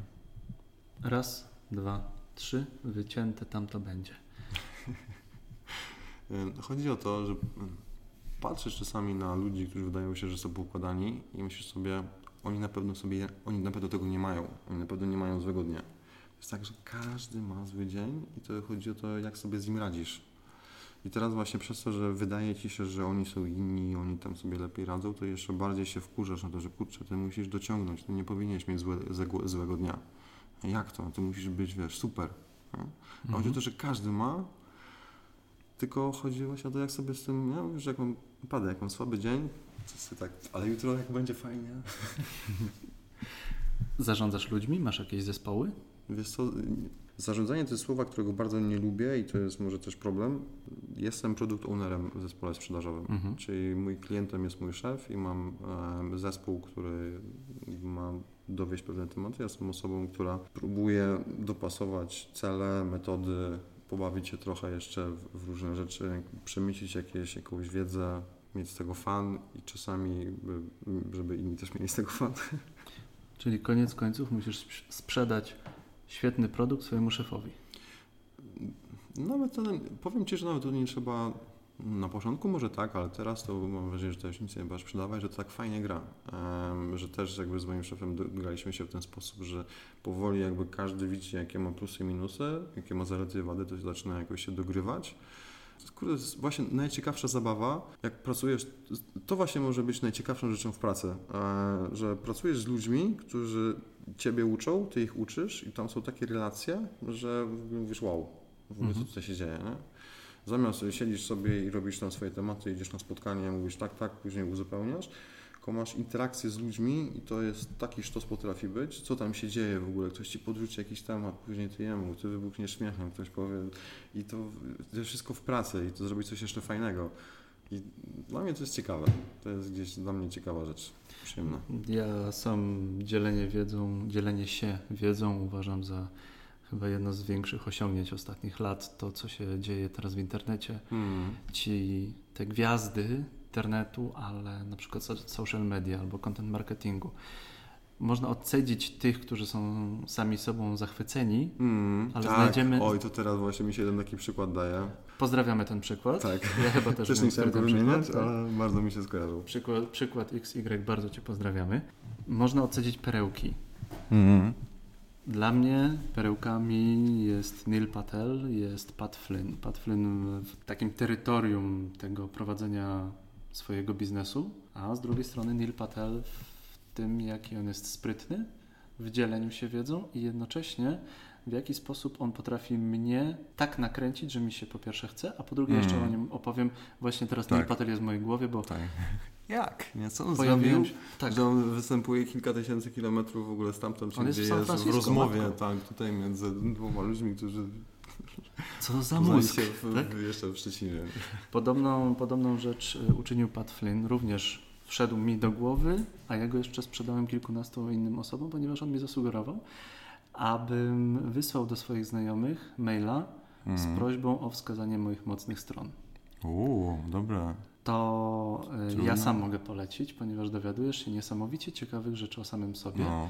Raz, dwa, trzy, wycięte, tamto będzie. Chodzi o to, że patrzysz czasami na ludzi, którzy wydają się, że są poukładani i myślisz sobie, oni na pewno sobie, oni na pewno tego nie mają, oni na pewno nie mają złego dnia. To jest tak, że każdy ma zły dzień i to chodzi o to, jak sobie z nim radzisz. I teraz właśnie przez to, że wydaje ci się, że oni są inni, oni tam sobie lepiej radzą, to jeszcze bardziej się wkurzasz na to, że kurczę, ty musisz dociągnąć, ty nie powinieneś mieć złe, złe, złego dnia. Jak to? Ty musisz być, wiesz, super. No? A mhm. chodzi o to, że każdy ma, tylko chodzi właśnie o to, jak sobie z tym, ja już jak mam, padę, jak mam słaby dzień, to sobie tak, ale jutro jak będzie fajnie. Zarządzasz ludźmi? Masz jakieś zespoły? Wiesz co, zarządzanie to jest słowa, którego bardzo nie lubię i to jest może też problem. Jestem product ownerem w zespole sprzedażowym, mhm. czyli mój klientem jest mój szef i mam e, zespół, który ma dowieść pewne tematy. Ja jestem osobą, która próbuje dopasować cele, metody, pobawić się trochę jeszcze w różne rzeczy, przemycić jakieś, jakąś wiedzę, mieć z tego fan i czasami, żeby inni też mieli z tego fan. Czyli koniec końców musisz sprzedać świetny produkt swojemu szefowi. Nawet to, powiem Ci, że nawet tu nie trzeba, na początku może tak, ale teraz to mam wrażenie, że to już nic nie trzeba sprzedawać, że to tak fajnie gra. Że też jakby z moim szefem graliśmy się w ten sposób, że powoli jakby każdy widzi, jakie ma plusy i minusy, jakie ma zalety i wady, to się zaczyna jakoś się dogrywać. Kurde, to jest właśnie najciekawsza zabawa, jak pracujesz, to właśnie może być najciekawszą rzeczą w pracy, że pracujesz z ludźmi, którzy Ciebie uczą, Ty ich uczysz i tam są takie relacje, że mówisz wow, w ogóle co tutaj się dzieje, nie? Zamiast siedzisz sobie i robisz tam swoje tematy, idziesz na spotkanie, mówisz tak, tak, później uzupełniasz, tylko masz interakcję z ludźmi i to jest taki sztos potrafi być, co tam się dzieje w ogóle, ktoś Ci podrzuci jakiś temat, później Ty jemu, Ty wybuchniesz śmiechem, ktoś powie i to, to wszystko w pracy i to zrobić coś jeszcze fajnego. I dla mnie to jest ciekawe, to jest gdzieś dla mnie ciekawa rzecz, przyjemna. Ja sam dzielenie wiedzą, dzielenie się wiedzą uważam za chyba jedno z większych osiągnięć ostatnich lat, to co się dzieje teraz w internecie. Hmm. Ci te gwiazdy internetu, ale na przykład social media albo content marketingu. można odcedzić tych, którzy są sami sobą zachwyceni, mm, ale tak. znajdziemy... Oj, to teraz właśnie mi się jeden taki przykład daje. Pozdrawiamy ten przykład. Tak. Ja chyba też, też nie chciałem go wymieniać, ale bardzo mi się skojarzył. Przykład, przykład X Y, bardzo Cię pozdrawiamy. Można odcedzić perełki. Mm. Dla mnie perełkami jest Neil Patel, jest Pat Flynn. Pat Flynn w takim terytorium tego prowadzenia swojego biznesu, a z drugiej strony Neil Patel w tym, jaki on jest sprytny, w dzieleniu się wiedzą i jednocześnie w jaki sposób on potrafi mnie tak nakręcić, że mi się po pierwsze chce, a po drugie mm. jeszcze o nim opowiem. Właśnie teraz tak. Neil Patel jest w mojej głowie, bo... Tak. Jak? Nie, co on pojawił? Tak. Że on występuje kilka tysięcy kilometrów w ogóle stamtąd, gdzie jest, jest w rozmowie, tak, tutaj między dwoma ludźmi, którzy... Co za mózg, się w, tak? Jeszcze w Szczecinie. Podobną, podobną rzecz uczynił Pat Flynn, również wszedł mi do głowy, a ja go jeszcze sprzedałem kilkunastu innym osobom, ponieważ on mi zasugerował, abym wysłał do swoich znajomych maila mm. z prośbą o wskazanie moich mocnych stron. Uuu, dobra. To Trudno. ja sam mogę polecić, ponieważ dowiadujesz się niesamowicie ciekawych rzeczy o samym sobie. No.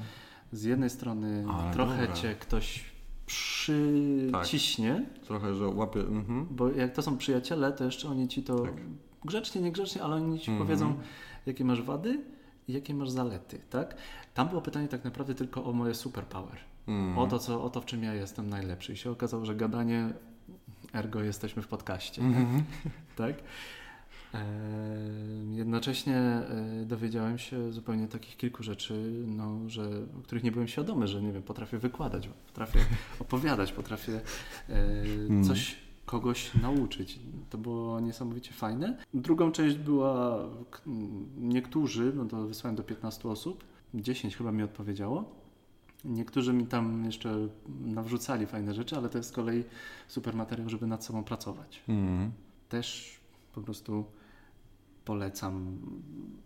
Z jednej strony Ale trochę dobra. cię ktoś przyciśnie. Tak. Trochę, że łapie. Mhm. Bo jak to są przyjaciele, to jeszcze oni ci to tak. grzecznie, niegrzecznie, ale oni ci mhm. powiedzą, jakie masz wady i jakie masz zalety. Tak? Tam było pytanie tak naprawdę tylko o moje superpower. Mhm. O to, co, o to, w czym ja jestem najlepszy. I się okazało, że gadanie, ergo jesteśmy w podcaście. Mhm. Tak? Jednocześnie dowiedziałem się zupełnie takich kilku rzeczy, no, że, których nie byłem świadomy, że nie wiem, potrafię wykładać, potrafię opowiadać, potrafię e, coś kogoś nauczyć. To było niesamowicie fajne. Drugą część była niektórzy, no to wysłałem do piętnastu osób, dziesięć chyba mi odpowiedziało. Niektórzy mi tam jeszcze nawrzucali fajne rzeczy, ale to jest z kolei super materiał, żeby nad sobą pracować. Mm. Też po prostu polecam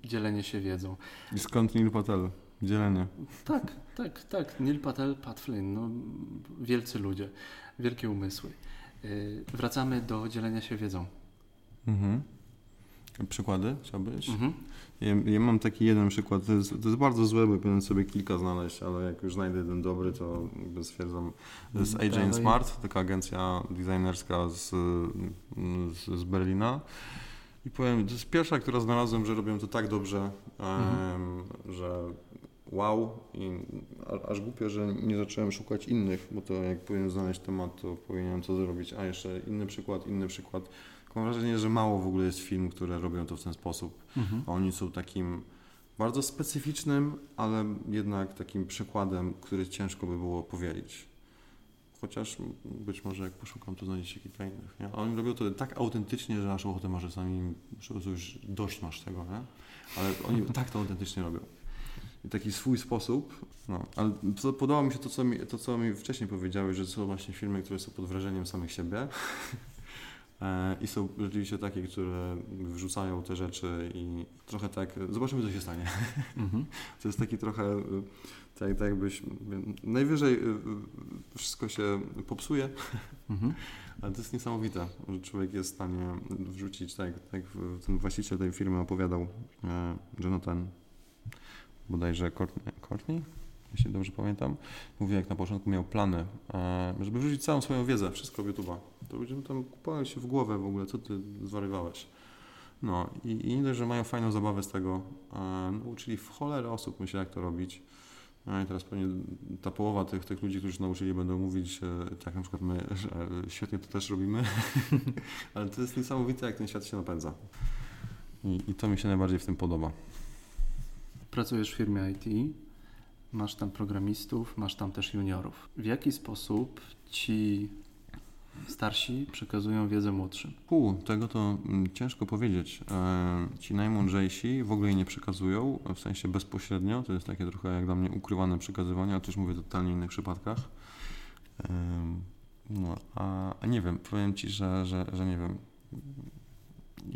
dzielenie się wiedzą. I skąd Neil Patel? Dzielenie. Tak, tak, tak. Neil Patel, Pat Flynn. No, wielcy ludzie, wielkie umysły. Yy, wracamy do dzielenia się wiedzą. Mhm. Przykłady chciałbyś? Mhm. Ja, ja mam taki jeden przykład. To jest, to jest bardzo złe, bo powinienem sobie kilka znaleźć, ale jak już znajdę jeden dobry, to jakby stwierdzam. To jest A J and Smart, taka agencja designerska z, z, z Berlina. I powiem, to jest pierwsza, która znalazłem, że robią to tak dobrze, mhm. um, że wow. I aż głupio, że nie zacząłem szukać innych, bo to jak powinienem znaleźć temat, to powinienem to zrobić. A jeszcze inny przykład, inny przykład. Mam wrażenie, że mało w ogóle jest firm, które robią to w ten sposób. Mhm. Oni są takim bardzo specyficznym, ale jednak takim przykładem, który ciężko by było powielić. Chociaż być może jak poszukam, to znajdziecie kilka innych. Nie? Oni robią to tak autentycznie, że naszą ochotę masz sami, że już dość masz tego, nie? Ale oni tak to autentycznie robią. I taki swój sposób. No. Ale podobało mi się to co mi, to, co mi wcześniej powiedziałeś, że są właśnie firmy, które są pod wrażeniem samych siebie. I są rzeczywiście takie, które wrzucają te rzeczy i trochę tak, zobaczymy co się stanie. Mm-hmm. To jest taki trochę, tak, tak jakbyś, najwyżej wszystko się popsuje, mm-hmm. ale to jest niesamowite, że człowiek jest w stanie wrzucić, tak jak ten właściciel tej firmy opowiadał, Jonathan, bodajże Courtney, Courtney? jeśli dobrze pamiętam, mówię, jak na początku miał plany, żeby wrzucić całą swoją wiedzę, wszystko w YouTube'a. To ludzie tam kupowali się w głowę w ogóle, co ty zwariowałeś. No i, i nie dość, że mają fajną zabawę z tego. No, uczyli w cholerę osób, myślę, jak to robić. No i teraz pewnie ta połowa tych, tych ludzi, którzy nauczyli, będą mówić, tak na przykład my, że świetnie to też robimy, ale to jest niesamowite, jak ten świat się napędza. I, i to mi się najbardziej w tym podoba. Pracujesz w firmie I T, masz tam programistów, masz tam też juniorów. W jaki sposób ci starsi przekazują wiedzę młodszym? U, tego to ciężko powiedzieć. E, ci najmądrzejsi w ogóle jej nie przekazują, w sensie bezpośrednio. To jest takie trochę jak dla mnie ukrywane przekazywanie, ale też mówię o totalnie innych przypadkach. E, no, a, a nie wiem, powiem ci, że, że, że nie wiem.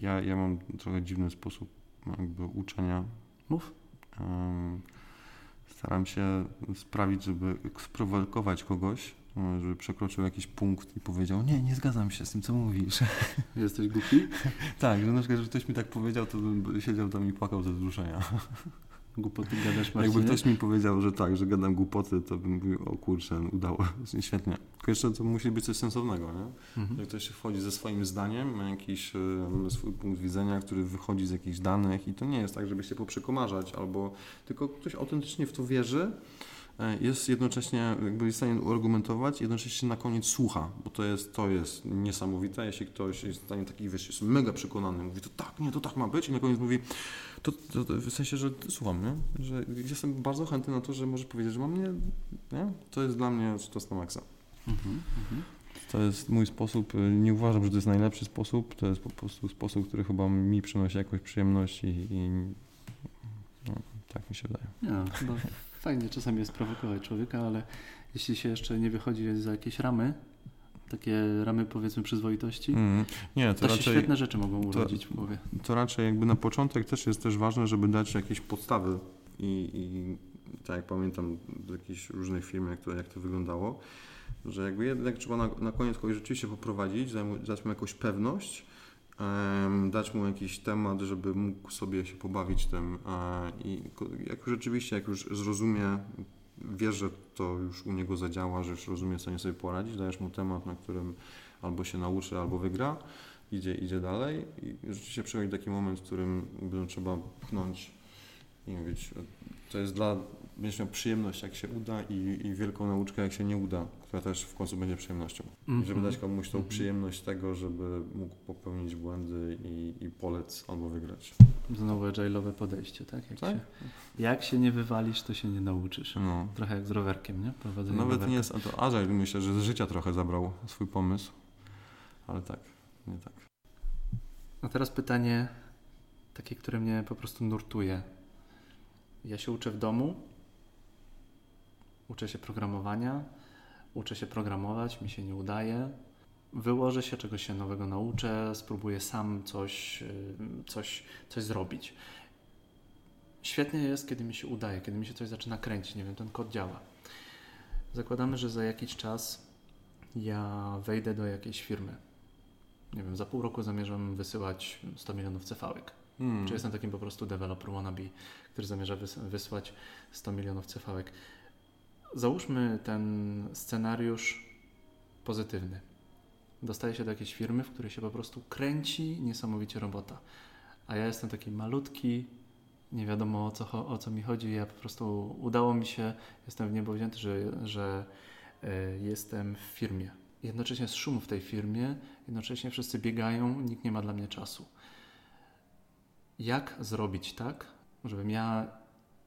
Ja, ja mam trochę dziwny sposób jakby uczenia. Mów. E, Staram się sprawić, żeby sprowokować kogoś, żeby przekroczył jakiś punkt i powiedział, nie, nie zgadzam się z tym, co mówisz. Jesteś głupi? Tak, że na przykład, że ktoś mi tak powiedział, to bym siedział tam i płakał ze wzruszenia. Głupoty gadasz, Marcinie? Jakby ktoś mi powiedział, że tak, że gadam głupoty, to bym mówił, o kurczę, udało się, świetnie. Tylko jeszcze to musi być coś sensownego, nie? Mhm. Jak ktoś wchodzi ze swoim zdaniem, ma jakiś um, swój punkt widzenia, który wychodzi z jakichś danych i to nie jest tak, żeby się poprzekomarzać, albo tylko ktoś autentycznie w to wierzy, jest jednocześnie jakby jest w stanie uargumentować, jednocześnie na koniec słucha, bo to jest, to jest niesamowite, jeśli ktoś jest w stanie taki, wiesz, jest mega przekonany, mówi to tak, nie, to tak ma być i na koniec mówi, to, to, to w sensie, że słucham, nie? Że jestem bardzo chętny na to, że może powiedzieć, że mam nie, nie? To jest dla mnie to jest na maksa. Mhm, mhm. To jest mój sposób, nie uważam, że to jest najlepszy sposób, to jest po prostu sposób, który chyba mi przynosi jakąś przyjemność i, i no, tak mi się wydaje. Ja, chyba... Fajnie czasami jest prowokować człowieka, ale jeśli się jeszcze nie wychodzi za jakieś ramy, takie ramy powiedzmy przyzwoitości, mm. nie, to, to raczej, się świetne rzeczy mogą urodzić w głowie. To raczej jakby na początek też jest też ważne, żeby dać jakieś podstawy i, i tak jak pamiętam z jakichś różnych firm, jak to, jak to wyglądało, że jakby jednak trzeba na, na koniec kogoś rzeczywiście poprowadzić, dać mu jakąś pewność, dać mu jakiś temat, żeby mógł sobie się pobawić tym i jak już rzeczywiście, jak już zrozumie, wie, że to już u niego zadziała, że już rozumie, co nie sobie poradzić, dajesz mu temat, na którym albo się nauczy, albo wygra, idzie, idzie dalej i rzeczywiście przychodzi taki moment, w którym trzeba pchnąć i mówić, to jest dla, będziesz miał przyjemność, jak się uda i, i wielką nauczkę, jak się nie uda, która też w końcu będzie przyjemnością. Mm-hmm. I żeby dać komuś tą mm-hmm. przyjemność tego, żeby mógł popełnić błędy i, i polec albo wygrać. Znowu agile'owe podejście, tak? Jak, tak? Się, jak się nie wywalisz, to się nie nauczysz. No. Trochę jak z rowerkiem, nie? Prowadzenie nawet rowerka. Nie jest, a to agile myślę, że z życia trochę zabrał swój pomysł, ale tak, nie tak. A teraz pytanie takie, które mnie po prostu nurtuje. Ja się uczę w domu, uczę się programowania, uczę się programować, mi się nie udaje. Wyłożę się, czegoś się nowego nauczę, spróbuję sam coś, coś, coś zrobić. Świetnie jest, kiedy mi się udaje, kiedy mi się coś zaczyna kręcić, nie wiem, ten kod działa. Zakładamy, że za jakiś czas ja wejdę do jakiejś firmy. Nie wiem, za pół roku zamierzam wysyłać sto milionów cefałek. Hmm. Czy jestem takim po prostu developer wannabe, który zamierza wysłać sto milionów cefałek. Załóżmy ten scenariusz pozytywny. Dostaję się do jakiejś firmy, w której się po prostu kręci niesamowicie robota. A ja jestem taki malutki, nie wiadomo o co, o co mi chodzi. Ja po prostu udało mi się, jestem w niebo wzięty, że, że y, jestem w firmie. Jednocześnie jest szum w tej firmie, jednocześnie wszyscy biegają, nikt nie ma dla mnie czasu. Jak zrobić tak, żebym ja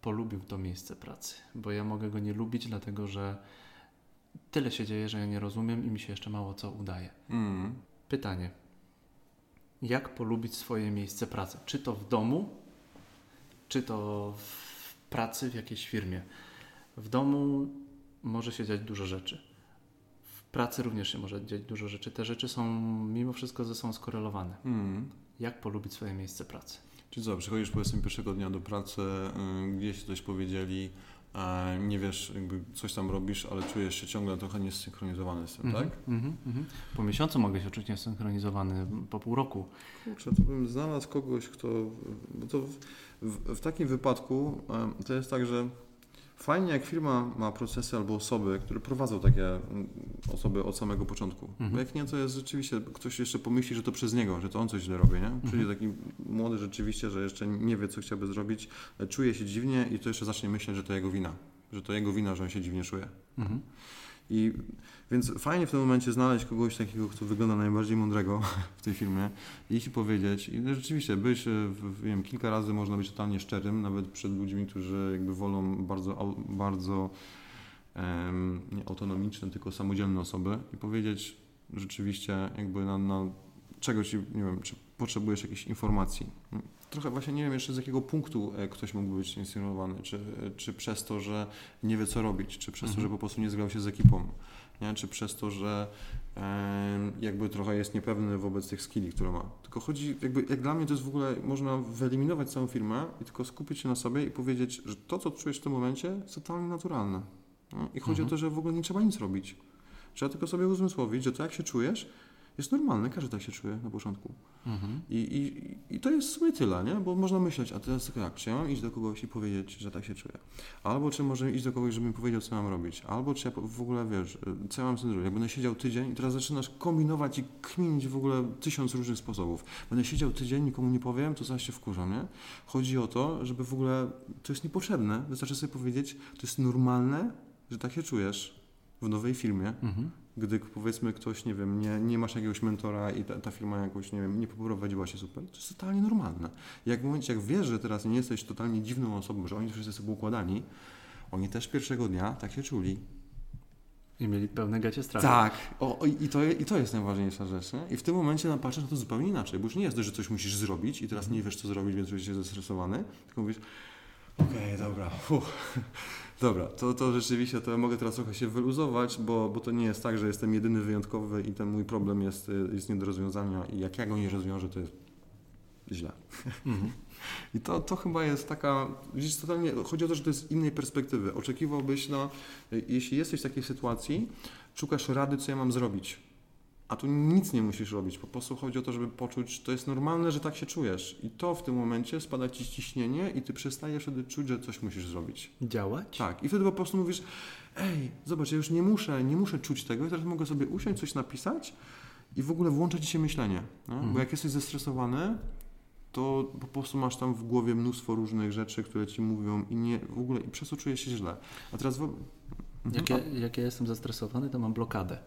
polubił to miejsce pracy? Bo ja mogę go nie lubić, dlatego że tyle się dzieje, że ja nie rozumiem i mi się jeszcze mało co udaje. Mm. Pytanie. Jak polubić swoje miejsce pracy? Czy to w domu, czy to w pracy w jakiejś firmie? W domu może się dziać dużo rzeczy. W pracy również się może dziać dużo rzeczy. Te rzeczy są mimo wszystko ze sobą skorelowane. Mm. Jak polubić swoje miejsce pracy? Czyli co, przychodzisz powiedzmy pierwszego dnia do pracy, gdzieś coś powiedzieli, nie wiesz, jakby coś tam robisz, ale czujesz się ciągle trochę niesynchronizowany z tym, mm-hmm, tak? Mm-hmm, mm-hmm. Po miesiącu mogę się czuć niesynchronizowany, po pół roku. Kurczę, to bym znalazł kogoś, kto... Bo to w, w, w takim wypadku to jest tak, że fajnie jak firma ma procesy albo osoby, które prowadzą takie osoby od samego początku. Mhm. Bo jak nie, to jest rzeczywiście, ktoś jeszcze pomyśli, że to przez niego, że to on coś źle robi, nie? Mhm. Czyli taki młody rzeczywiście, że jeszcze nie wie, co chciałby zrobić, czuje się dziwnie i to jeszcze zacznie myśleć, że to jego wina. Że to jego wina, że on się dziwnie czuje. Mhm. I więc fajnie w tym momencie znaleźć kogoś takiego, kto wygląda najbardziej mądrego w tej firmie i ci powiedzieć. I rzeczywiście być, wiem, kilka razy można być totalnie szczerym, nawet przed ludźmi, którzy jakby wolą bardzo, bardzo um, nie autonomiczne, tylko samodzielne osoby i powiedzieć rzeczywiście jakby na, na czegoś, nie wiem, czy potrzebujesz jakiejś informacji. Trochę właśnie nie wiem jeszcze z jakiego punktu ktoś mógłby być insynuowany, czy, czy przez to, że nie wie co robić, czy przez mhm. to, że po prostu nie zgrał się z ekipą, nie? Czy przez to, że e, jakby trochę jest niepewny wobec tych skilli, które ma. Tylko chodzi, jakby jak dla mnie to jest w ogóle, można wyeliminować całą firmę i tylko skupić się na sobie i powiedzieć, że to co czujesz w tym momencie jest totalnie naturalne. No? I chodzi mhm. o to, że w ogóle nie trzeba nic robić. Trzeba tylko sobie uzmysłowić, że to jak się czujesz, jest normalne, każdy tak się czuje na początku. Mhm. I, i, I to jest w sumie tyle, nie? Bo można myśleć, a teraz tylko jak, czy ja mam iść do kogoś i powiedzieć, że tak się czuję? Albo czy może iść do kogoś, żeby mi powiedział, co mam robić? Albo czy ja w ogóle, wiesz, co ja mam z tym zrobić? Jak będę siedział tydzień i teraz zaczynasz kombinować i kminić w ogóle tysiąc różnych sposobów. Będę siedział tydzień, nikomu nie powiem, to zaś się wkurzam, nie? Chodzi o to, żeby w ogóle, to jest niepotrzebne, wystarczy sobie powiedzieć, to jest normalne, że tak się czujesz w nowej firmie. Mhm. Gdy powiedzmy ktoś, nie wiem, nie, nie masz jakiegoś mentora i ta, ta firma jakoś, nie wiem, nie poprowadziła się super, to jest totalnie normalne. Jak w momencie, jak wiesz, że teraz nie jesteś totalnie dziwną osobą, że oni wszyscy sobie układani, oni też pierwszego dnia tak się czuli. I mieli pełne gacie strachu. Tak. O, o, i, to, I to jest najważniejsza rzecz. Nie? I w tym momencie patrzysz na to zupełnie inaczej, bo już nie jest to, że coś musisz zrobić i teraz nie wiesz, co zrobić, więc jesteś zestresowany, tylko mówisz, okej, okay, dobra, uff. Dobra, to, to rzeczywiście to ja mogę teraz trochę się wyluzować, bo, bo to nie jest tak, że jestem jedyny wyjątkowy i ten mój problem jest, jest nie do rozwiązania i jak ja go nie rozwiążę, to jest źle. Mm-hmm. I to, to chyba jest taka, widzisz, totalnie, chodzi o to, że to jest z innej perspektywy. Oczekiwałbyś, no, jeśli jesteś w takiej sytuacji, szukasz rady, co ja mam zrobić. A tu nic nie musisz robić, po prostu chodzi o to, żeby poczuć, to jest normalne, że tak się czujesz. I to w tym momencie spada ci ciśnienie i ty przestajesz wtedy czuć, że coś musisz zrobić. Działać? Tak. I wtedy po prostu mówisz, ej, zobacz, ja już nie muszę, nie muszę czuć tego, i teraz mogę sobie usiąść, coś napisać i w ogóle włącza ci się myślenie. No? Mhm. Bo jak jesteś zestresowany, to po prostu masz tam w głowie mnóstwo różnych rzeczy, które ci mówią i nie, w ogóle, i przez to czujesz się źle. A teraz... W... Jak, ja, jak ja jestem zestresowany, to mam blokadę.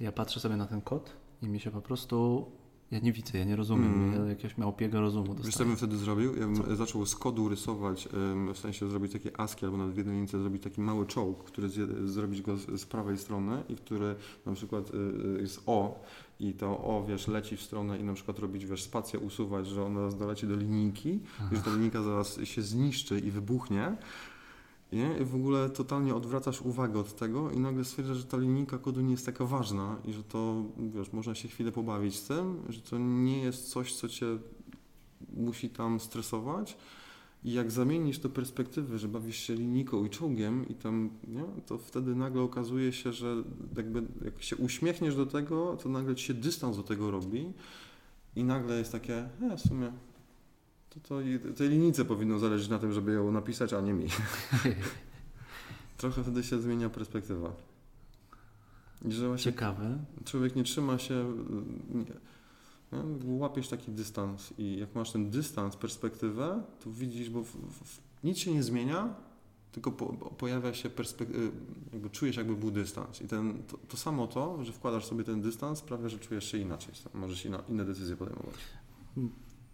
Ja patrzę sobie na ten kod i mi się po prostu... Ja nie widzę, ja nie rozumiem. Mm. Ja jakiegoś małpiego rozumu dostaję. Wiesz, co bym wtedy zrobił? Ja bym co? zaczął z kodu rysować, w sensie zrobić takie aski, albo nawet w jednej linii zrobić taki mały czołg, który zje, zrobić go z, z prawej strony i który na przykład jest O i to O, wiesz, leci w stronę i na przykład robić, wiesz, spację usuwać, że ona zaraz doleci do linijki, i że ta linijka zaraz się zniszczy i wybuchnie. Nie? I w ogóle totalnie odwracasz uwagę od tego i nagle stwierdzasz, że ta linijka kodu nie jest taka ważna i że to, wiesz, można się chwilę pobawić z tym, że to nie jest coś, co cię musi tam stresować. I jak zamienisz to perspektywy, że bawisz się linijką i czołgiem i tam, nie? To wtedy nagle okazuje się, że jakby jak się uśmiechniesz do tego, to nagle ci się dystans do tego robi i nagle jest takie, e, w sumie... To, to tej linijce powinno zależeć na tym, żeby ją napisać, a nie mi. Trochę wtedy się zmienia perspektywa. Że ciekawe. Człowiek nie trzyma się, nie, nie, łapiesz taki dystans i jak masz ten dystans, perspektywę, to widzisz, bo w, w, nic się nie zmienia, tylko po, pojawia się perspektywa, jakby czujesz, jakby był dystans. I ten, to, to samo to, że wkładasz sobie ten dystans, sprawia, że czujesz się inaczej. Możesz inna, inne decyzje podejmować.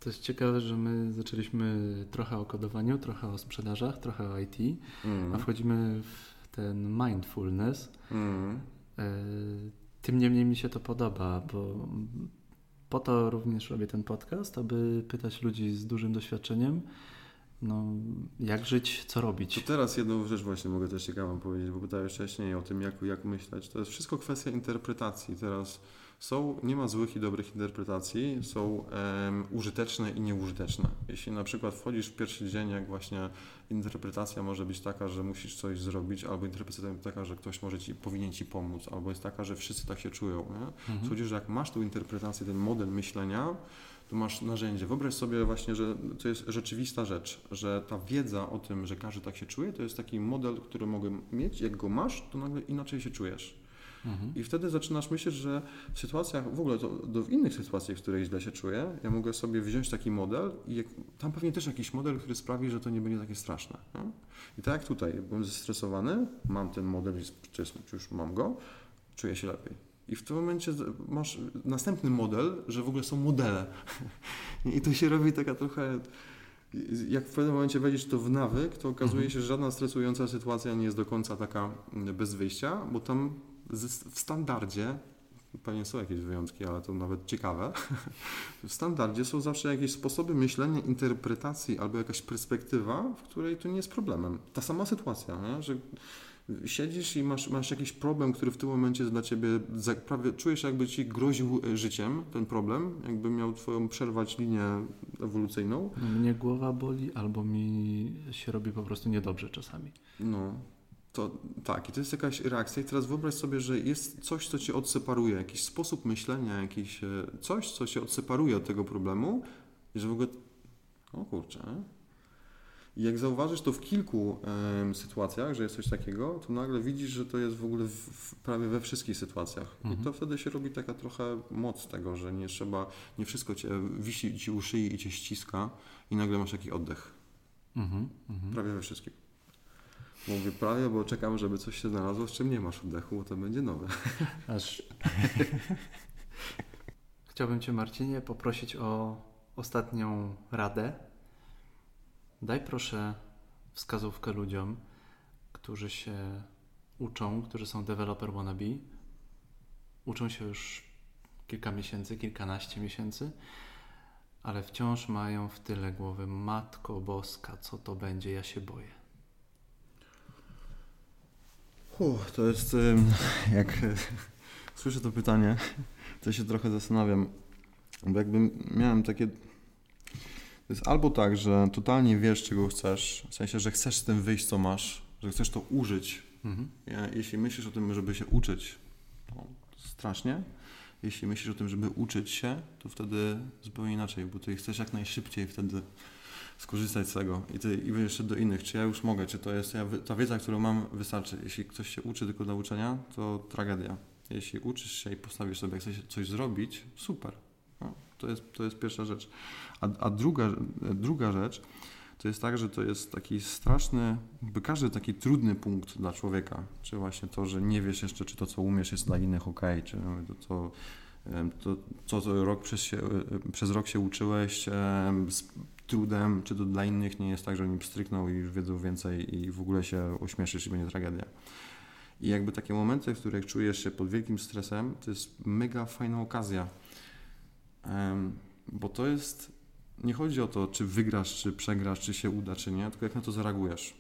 To jest ciekawe, że my zaczęliśmy trochę o kodowaniu, trochę o sprzedażach, trochę o I T, mm. a wchodzimy w ten mindfulness. Mm. Tym niemniej mi się to podoba, bo po to również robię ten podcast, aby pytać ludzi z dużym doświadczeniem, no, jak żyć, co robić. To teraz jedną rzecz właśnie mogę też ciekawą powiedzieć, bo pytałeś wcześniej o tym, jak, jak myśleć. To jest wszystko kwestia interpretacji. Teraz są, nie ma złych i dobrych interpretacji, są um, użyteczne i nieużyteczne. Jeśli na przykład wchodzisz w pierwszy dzień, jak właśnie interpretacja może być taka, że musisz coś zrobić, albo interpretacja jest taka, że ktoś może ci, powinien ci pomóc, albo jest taka, że wszyscy tak się czują. Mhm. Chodzi, że jak masz tą interpretację, ten model myślenia, to masz narzędzie. Wyobraź sobie właśnie, że to jest rzeczywista rzecz, że ta wiedza o tym, że każdy tak się czuje, to jest taki model, który mogę mieć. Jak go masz, to nagle inaczej się czujesz. Mhm. I wtedy zaczynasz myśleć, że w sytuacjach, w ogóle to, do innych sytuacji, w których źle się czuję, ja mogę sobie wziąć taki model i jak, tam pewnie też jakiś model, który sprawi, że to nie będzie takie straszne. Nie? I tak jak tutaj, byłem zestresowany, mam ten model, już mam go, czuję się lepiej. I w tym momencie masz następny model, że w ogóle są modele. I to się robi taka trochę, jak w pewnym momencie wejdziesz to w nawyk, to okazuje się, że żadna stresująca sytuacja nie jest do końca taka bez wyjścia, bo tam w standardzie, pewnie są jakieś wyjątki, ale to nawet ciekawe, w standardzie są zawsze jakieś sposoby myślenia, interpretacji albo jakaś perspektywa, w której to nie jest problemem. Ta sama sytuacja, nie? Że siedzisz i masz, masz jakiś problem, który w tym momencie jest dla ciebie, prawie czujesz, jakby ci groził życiem ten problem, jakby miał twoją przerwać linię ewolucyjną. Mnie głowa boli albo mi się robi po prostu niedobrze czasami. No. To tak, i to jest jakaś reakcja. I teraz wyobraź sobie, że jest coś, co cię odseparuje, jakiś sposób myślenia, jakiś coś, co cię odseparuje od tego problemu, i że w ogóle, o kurczę. I jak zauważysz to w kilku e, sytuacjach, że jest coś takiego, to nagle widzisz, że to jest w ogóle w, w, prawie we wszystkich sytuacjach. Mhm. I to wtedy się robi taka trochę moc tego, że nie trzeba, nie wszystko cię wisi ci u szyi i cię ściska i nagle masz taki oddech. Mhm. Mhm. Prawie we wszystkich. Mówię prawie, bo czekam, żeby coś się znalazło, z czym nie masz oddechu, bo to będzie nowe. Aż. Chciałbym Cię, Marcinie, poprosić o ostatnią radę. Daj proszę wskazówkę ludziom, którzy się uczą, którzy są developer wannabe, uczą się już kilka miesięcy, kilkanaście miesięcy, ale wciąż mają w tyle głowy: Matko Boska, co to będzie, ja się boję. Uch, to jest, jak słyszę to pytanie, to się trochę zastanawiam, bo jakbym miałem takie, to jest albo tak, że totalnie wiesz, czego chcesz, w sensie, że chcesz z tym wyjść, co masz, że chcesz to użyć, mhm. jeśli myślisz o tym, żeby się uczyć, to strasznie, jeśli myślisz o tym, żeby uczyć się, to wtedy zupełnie inaczej, bo ty chcesz jak najszybciej wtedy skorzystać z tego i ty i jeszcze do innych, czy ja już mogę, czy to jest, ja, ta wiedza, którą mam, wystarczy. Jeśli ktoś się uczy tylko dla uczenia, to tragedia. Jeśli uczysz się i postawisz sobie, jak chcesz coś zrobić, super. No, to jest, to jest pierwsza rzecz. A, a druga, druga rzecz to jest tak, że to jest taki straszny, jakby każdy taki trudny punkt dla człowieka, czy właśnie to, że nie wiesz jeszcze, czy to, co umiesz, jest dla innych ok, czy to, co to, to, to rok przez, się, przez rok się uczyłeś, e, z, trudem, czy to dla innych nie jest tak, że oni pstrykną i już wiedzą więcej i w ogóle się ośmieszysz i będzie tragedia. I jakby takie momenty, w których czujesz się pod wielkim stresem, to jest mega fajna okazja. Um, bo to jest, nie chodzi o to, czy wygrasz, czy przegrasz, czy się uda, czy nie, tylko jak na to zareagujesz.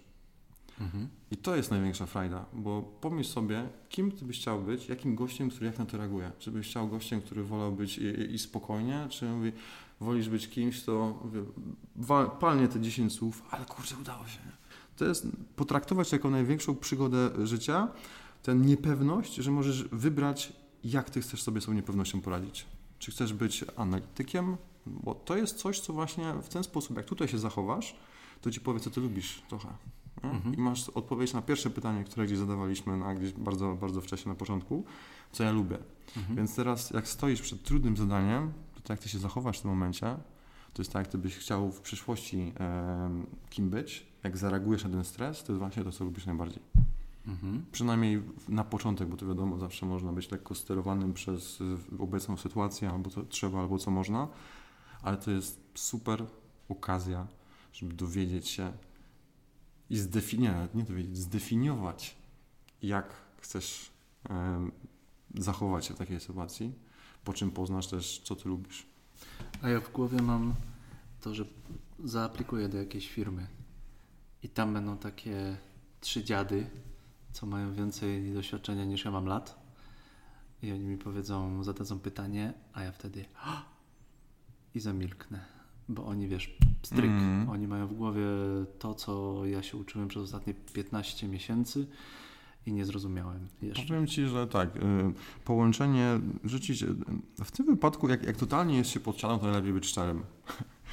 Mhm. I to jest największa frajda, bo pomyśl sobie, kim ty byś chciał być, jakim gościem, który jak na to reaguje. Czy byś chciał gościem, który wolał być i, i spokojnie, czy mówi, wolisz być kimś, to mówię, wal, palnie te dziesięć słów, ale kurczę, udało się. To jest potraktować jako największą przygodę życia, tę niepewność, że możesz wybrać, jak ty chcesz sobie z tą niepewnością poradzić. Czy chcesz być analitykiem, bo to jest coś, co właśnie w ten sposób, jak tutaj się zachowasz, to ci powie, co ty lubisz trochę. Mhm. I masz odpowiedź na pierwsze pytanie, które gdzieś zadawaliśmy na gdzieś bardzo, bardzo wcześnie na początku, co ja lubię. Mhm. Więc teraz, jak stoisz przed trudnym zadaniem, to jak ty się zachowasz w tym momencie, to jest tak, jak gdybyś chciał w przyszłości e, kim być, jak zareagujesz na ten stres, to jest właśnie to, co lubisz najbardziej. Mhm. Przynajmniej na początek, bo to wiadomo, zawsze można być lekko sterowanym przez obecną sytuację, albo co trzeba, albo co można, ale to jest super okazja, żeby dowiedzieć się i zdefiniować, nie dowiedzieć, zdefiniować, jak chcesz e, zachować się w takiej sytuacji. Po czym poznasz też, co ty lubisz. A ja w głowie mam to, że zaaplikuję do jakiejś firmy i tam będą takie trzy dziady, co mają więcej doświadczenia niż ja mam lat i oni mi powiedzą, zadadzą pytanie, a ja wtedy oh! i zamilknę, bo oni, wiesz, pstryk, mm-hmm. oni mają w głowie to, co ja się uczyłem przez ostatnie piętnaście miesięcy i nie zrozumiałem jeszcze. Powiem Ci, że tak, połączenie rzeczywiście, w tym wypadku jak, jak totalnie jest się pod ścianą, to najlepiej być szczerym.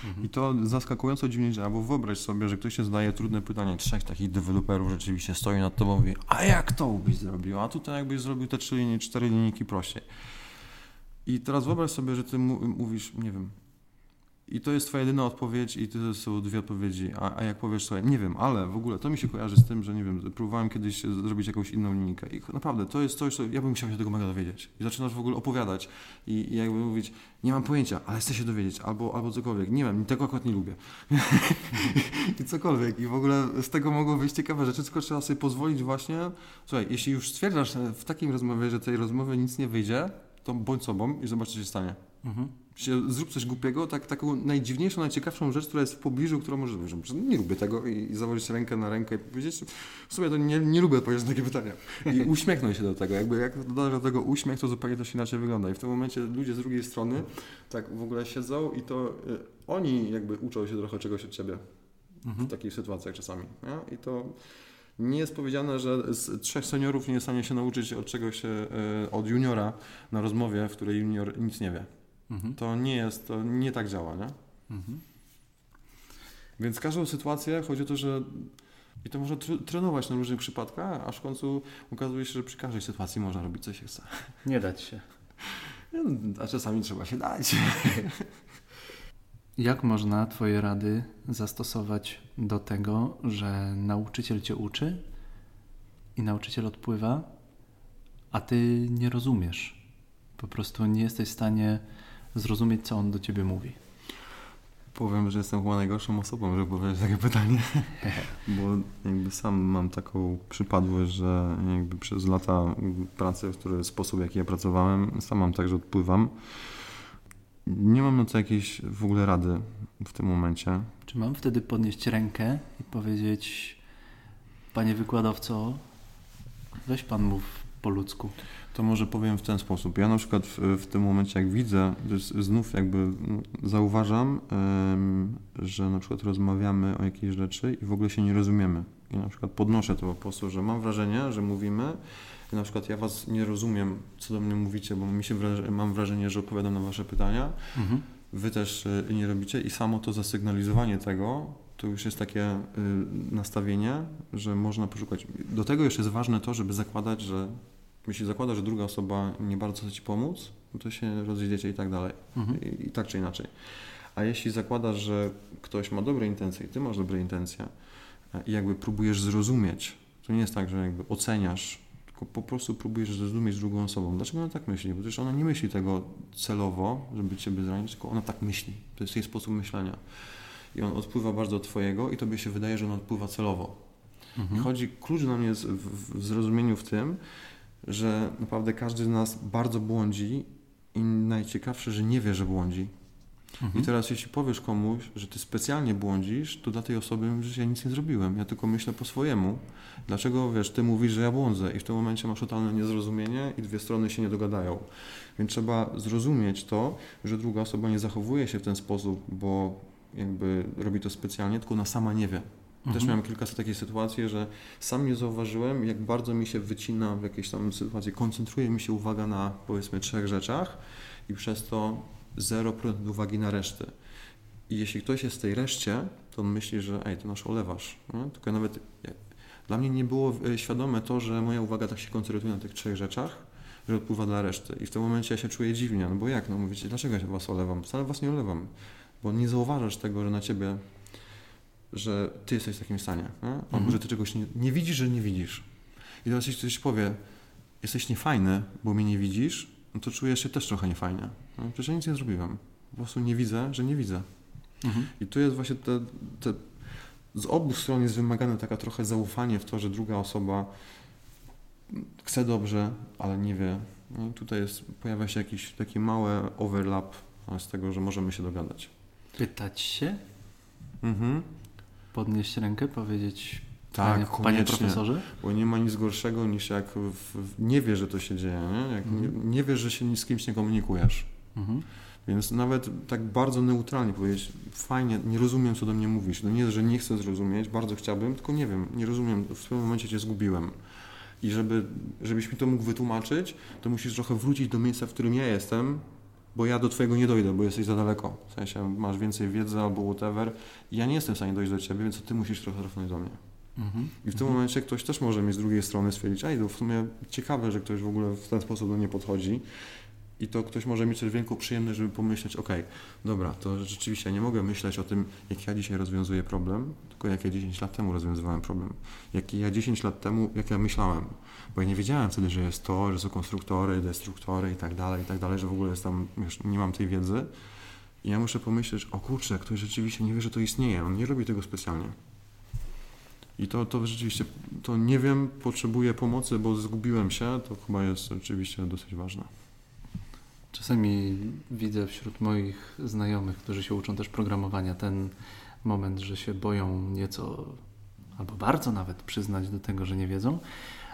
Mhm. I to zaskakująco dziwnie działa, bo wyobraź sobie, że ktoś się zadaje trudne pytanie, trzech takich deweloperów rzeczywiście stoi nad tobą i mówi, a jak to byś zrobił, a tutaj jakbyś zrobił te trzy linie, cztery linijki prościej. I teraz wyobraź sobie, że ty mówisz, nie wiem, i to jest twoja jedyna odpowiedź i to są dwie odpowiedzi, a, a jak powiesz sobie, nie wiem, ale w ogóle to mi się kojarzy z tym, że nie wiem, próbowałem kiedyś zrobić jakąś inną linijkę i naprawdę to jest coś, co ja bym chciał się tego mega dowiedzieć i zaczynasz w ogóle opowiadać i, i jakby mówić, nie mam pojęcia, ale chcę się dowiedzieć albo, albo cokolwiek, nie wiem, tego akurat nie lubię i cokolwiek i w ogóle z tego mogą wyjść ciekawe rzeczy, tylko trzeba sobie pozwolić właśnie, słuchaj, jeśli już stwierdzasz w takim rozmowie, że tej rozmowy nic nie wyjdzie, to bądź sobą i zobacz, co się stanie. Mhm. Zrób coś głupiego, tak, taką najdziwniejszą, najciekawszą rzecz, która jest w pobliżu, którą możesz powiedzieć, nie lubię tego i, i założyć rękę na rękę i powiedzieć, w sumie to nie, nie lubię odpowiedzieć na takie pytania i uśmiechnąć się do tego, jakby jak dodasz do tego uśmiech, to zupełnie to się inaczej wygląda i w tym momencie ludzie z drugiej strony tak w ogóle siedzą i to y, oni jakby uczą się trochę czegoś od ciebie mhm. w takich sytuacjach czasami, nie? I to Nie jest powiedziane, że z trzech seniorów nie jest w stanie się nauczyć od czegoś od juniora na rozmowie, w której junior nic nie wie. Mhm. To nie jest, to nie tak działa, nie? Mhm. Więc każdą sytuację chodzi o to, że i to można trenować na różnych przypadkach, aż w końcu okazuje się, że przy każdej sytuacji można robić co się chce. Nie dać się. A czasami trzeba się dać. Jak można Twoje rady zastosować do tego, że nauczyciel Cię uczy i nauczyciel odpływa, a Ty nie rozumiesz? Po prostu nie jesteś w stanie zrozumieć, co on do Ciebie mówi. Powiem, że jestem chyba najgorszą osobą, żeby powiedzieć takie pytanie, bo jakby sam mam taką przypadłość, że jakby przez lata pracy, w który sposób, jaki ja pracowałem, sam mam tak, że odpływam. Nie mam na to jakiejś w ogóle rady w tym momencie. Czy mam wtedy podnieść rękę i powiedzieć: panie wykładowco, weź pan mów po ludzku? To może powiem w ten sposób. Ja na przykład w, w tym momencie, jak widzę, znów jakby zauważam, yy, że na przykład rozmawiamy o jakiejś rzeczy i w ogóle się nie rozumiemy. I na przykład podnoszę to po prostu, że mam wrażenie, że mówimy i na przykład ja was nie rozumiem, co do mnie mówicie, bo mi się wraż- mam wrażenie, że odpowiadam na wasze pytania. Mhm. Wy też y, nie robicie i samo to zasygnalizowanie tego, to już jest takie y, nastawienie, że można poszukać. Do tego jeszcze jest ważne to, żeby zakładać, że jeśli zakładasz, że druga osoba nie bardzo chce ci pomóc, to się rozjedziecie i tak dalej. Mhm. I, I tak czy inaczej. A jeśli zakładasz, że ktoś ma dobre intencje i ty masz dobre intencje i jakby próbujesz zrozumieć, to nie jest tak, że jakby oceniasz, tylko po prostu próbujesz zrozumieć drugą osobą. Dlaczego ona tak myśli? Bo przecież ona nie myśli tego celowo, żeby ciebie zranić, tylko ona tak myśli. To jest jej sposób myślenia. I on odpływa bardzo od twojego i tobie się wydaje, że on odpływa celowo. Mhm. Chodzi, klucz dla mnie jest w, w zrozumieniu w tym, że naprawdę każdy z nas bardzo błądzi i najciekawsze, że nie wie, że błądzi. Mhm. I teraz jeśli powiesz komuś, że ty specjalnie błądzisz, to dla tej osoby mówisz, że ja nic nie zrobiłem, ja tylko myślę po swojemu. Dlaczego, wiesz, ty mówisz, że ja błądzę i w tym momencie masz totalne niezrozumienie i dwie strony się nie dogadają. Więc trzeba zrozumieć to, że druga osoba nie zachowuje się w ten sposób, bo jakby robi to specjalnie, tylko ona sama nie wie. Też mhm. miałem kilka takich sytuacji, że sam nie zauważyłem, jak bardzo mi się wycina w jakiejś tam sytuacji. Koncentruje mi się uwaga na, powiedzmy, trzech rzeczach i przez to zero procent uwagi na resztę. I jeśli ktoś jest w tej reszcie, to on myśli, że ej, to nasz olewasz. Nie? Tylko nawet dla mnie nie było świadome to, że moja uwaga tak się koncentruje na tych trzech rzeczach, że odpływa dla reszty. I w tym momencie ja się czuję dziwnie, no bo jak? No mówicie, dlaczego ja was olewam? Wcale was nie olewam, bo nie zauważasz tego, że na ciebie, że ty jesteś w takim stanie, albo mhm. że ty czegoś nie, nie widzisz, że nie widzisz. I teraz jeśli ktoś powie, jesteś niefajny, bo mnie nie widzisz, no to czujesz się też trochę niefajnie. No, przecież ja nic nie zrobiłem. Po prostu nie widzę, że nie widzę. Mhm. I tu jest właśnie te, te... Z obu stron jest wymagane taka trochę zaufanie w to, że druga osoba chce dobrze, ale nie wie. No, tutaj jest, pojawia się jakiś taki mały overlap z tego, że możemy się dogadać. Pytać się? Mhm. Podnieść rękę, powiedzieć: tak, panie, panie profesorze? Bo nie ma nic gorszego niż jak w, w, nie wiesz, że to się dzieje, nie? Jak mhm. nie, nie wiesz, że się z kimś nie komunikujesz. Mhm. Więc nawet tak bardzo neutralnie powiedzieć: fajnie, nie rozumiem, co do mnie mówisz. No nie, że nie chcę zrozumieć, bardzo chciałbym, tylko nie wiem, nie rozumiem, w pewnym momencie cię zgubiłem. I żeby, żebyś mi to mógł wytłumaczyć, to musisz trochę wrócić do miejsca, w którym ja jestem, bo ja do twojego nie dojdę, bo jesteś za daleko. W sensie masz więcej wiedzy albo whatever. Ja nie jestem w stanie dojść do ciebie, więc ty musisz trochę rafnąć do mnie. Mhm. I w tym mhm. momencie ktoś też może mi z drugiej strony stwierdzić: a to w sumie ciekawe, że ktoś w ogóle w ten sposób do mnie podchodzi. I to ktoś może mieć też wielką przyjemność, żeby pomyśleć: okej, okay, dobra, to rzeczywiście nie mogę myśleć o tym, jak ja dzisiaj rozwiązuję problem, tylko jak ja dziesięć lat temu rozwiązywałem problem. Jak ja dziesięć lat temu, jak ja myślałem. Bo ja nie wiedziałem wtedy, że jest to, że są konstruktory, destruktory i tak dalej, i tak dalej, że w ogóle jest tam, już nie mam tej wiedzy. I ja muszę pomyśleć: o kurczę, ktoś rzeczywiście nie wie, że to istnieje, on nie robi tego specjalnie. I to, to rzeczywiście, to nie wiem, potrzebuję pomocy, bo zgubiłem się, to chyba jest rzeczywiście dosyć ważne. Czasami widzę wśród moich znajomych, którzy się uczą też programowania, ten moment, że się boją nieco, albo bardzo nawet przyznać do tego, że nie wiedzą,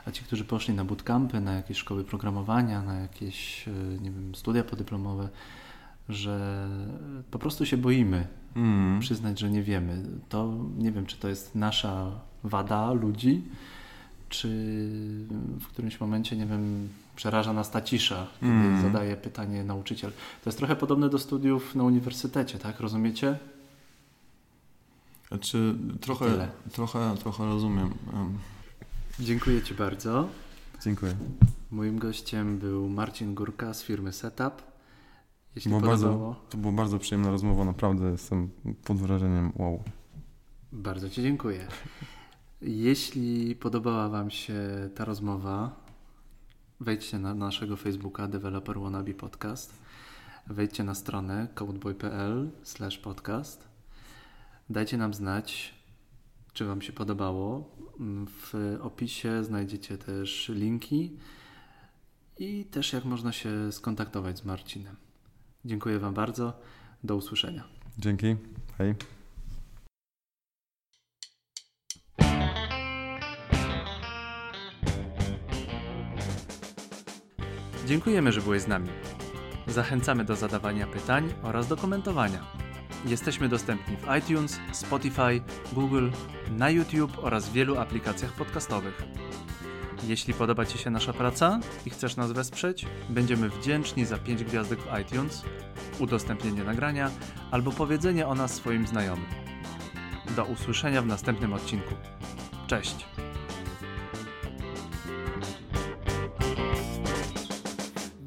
a ci, którzy poszli na bootcampy, na jakieś szkoły programowania, na jakieś, nie wiem, studia podyplomowe, że po prostu się boimy mm. przyznać, że nie wiemy. To nie wiem, czy to jest nasza wada ludzi, czy w którymś momencie, nie wiem, przeraża nas ta cisza, kiedy mm. zadaje pytanie nauczyciel. To jest trochę podobne do studiów na uniwersytecie, tak? Rozumiecie? Znaczy, trochę, trochę, trochę rozumiem. Um. Dziękuję Ci bardzo. Dziękuję. Moim gościem był Marcin Górka z firmy Setup. Jeśli było podobało... Bardzo, to była bardzo przyjemna rozmowa, naprawdę jestem pod wrażeniem, wow. Bardzo Ci dziękuję. Jeśli podobała Wam się ta rozmowa, wejdźcie na naszego Facebooka Developer Wannabe Podcast. Wejdźcie na stronę codeboy kropka p l slash podcast. Dajcie nam znać, czy Wam się podobało. W opisie znajdziecie też linki i też jak można się skontaktować z Marcinem. Dziękuję Wam bardzo. Do usłyszenia. Dzięki. Hej. Dziękujemy, że byłeś z nami. Zachęcamy do zadawania pytań oraz do komentowania. Jesteśmy dostępni w iTunes, Spotify, Google, na YouTube oraz w wielu aplikacjach podcastowych. Jeśli podoba Ci się nasza praca i chcesz nas wesprzeć, będziemy wdzięczni za pięć gwiazdek w iTunes, udostępnienie nagrania albo powiedzenie o nas swoim znajomym. Do usłyszenia w następnym odcinku. Cześć!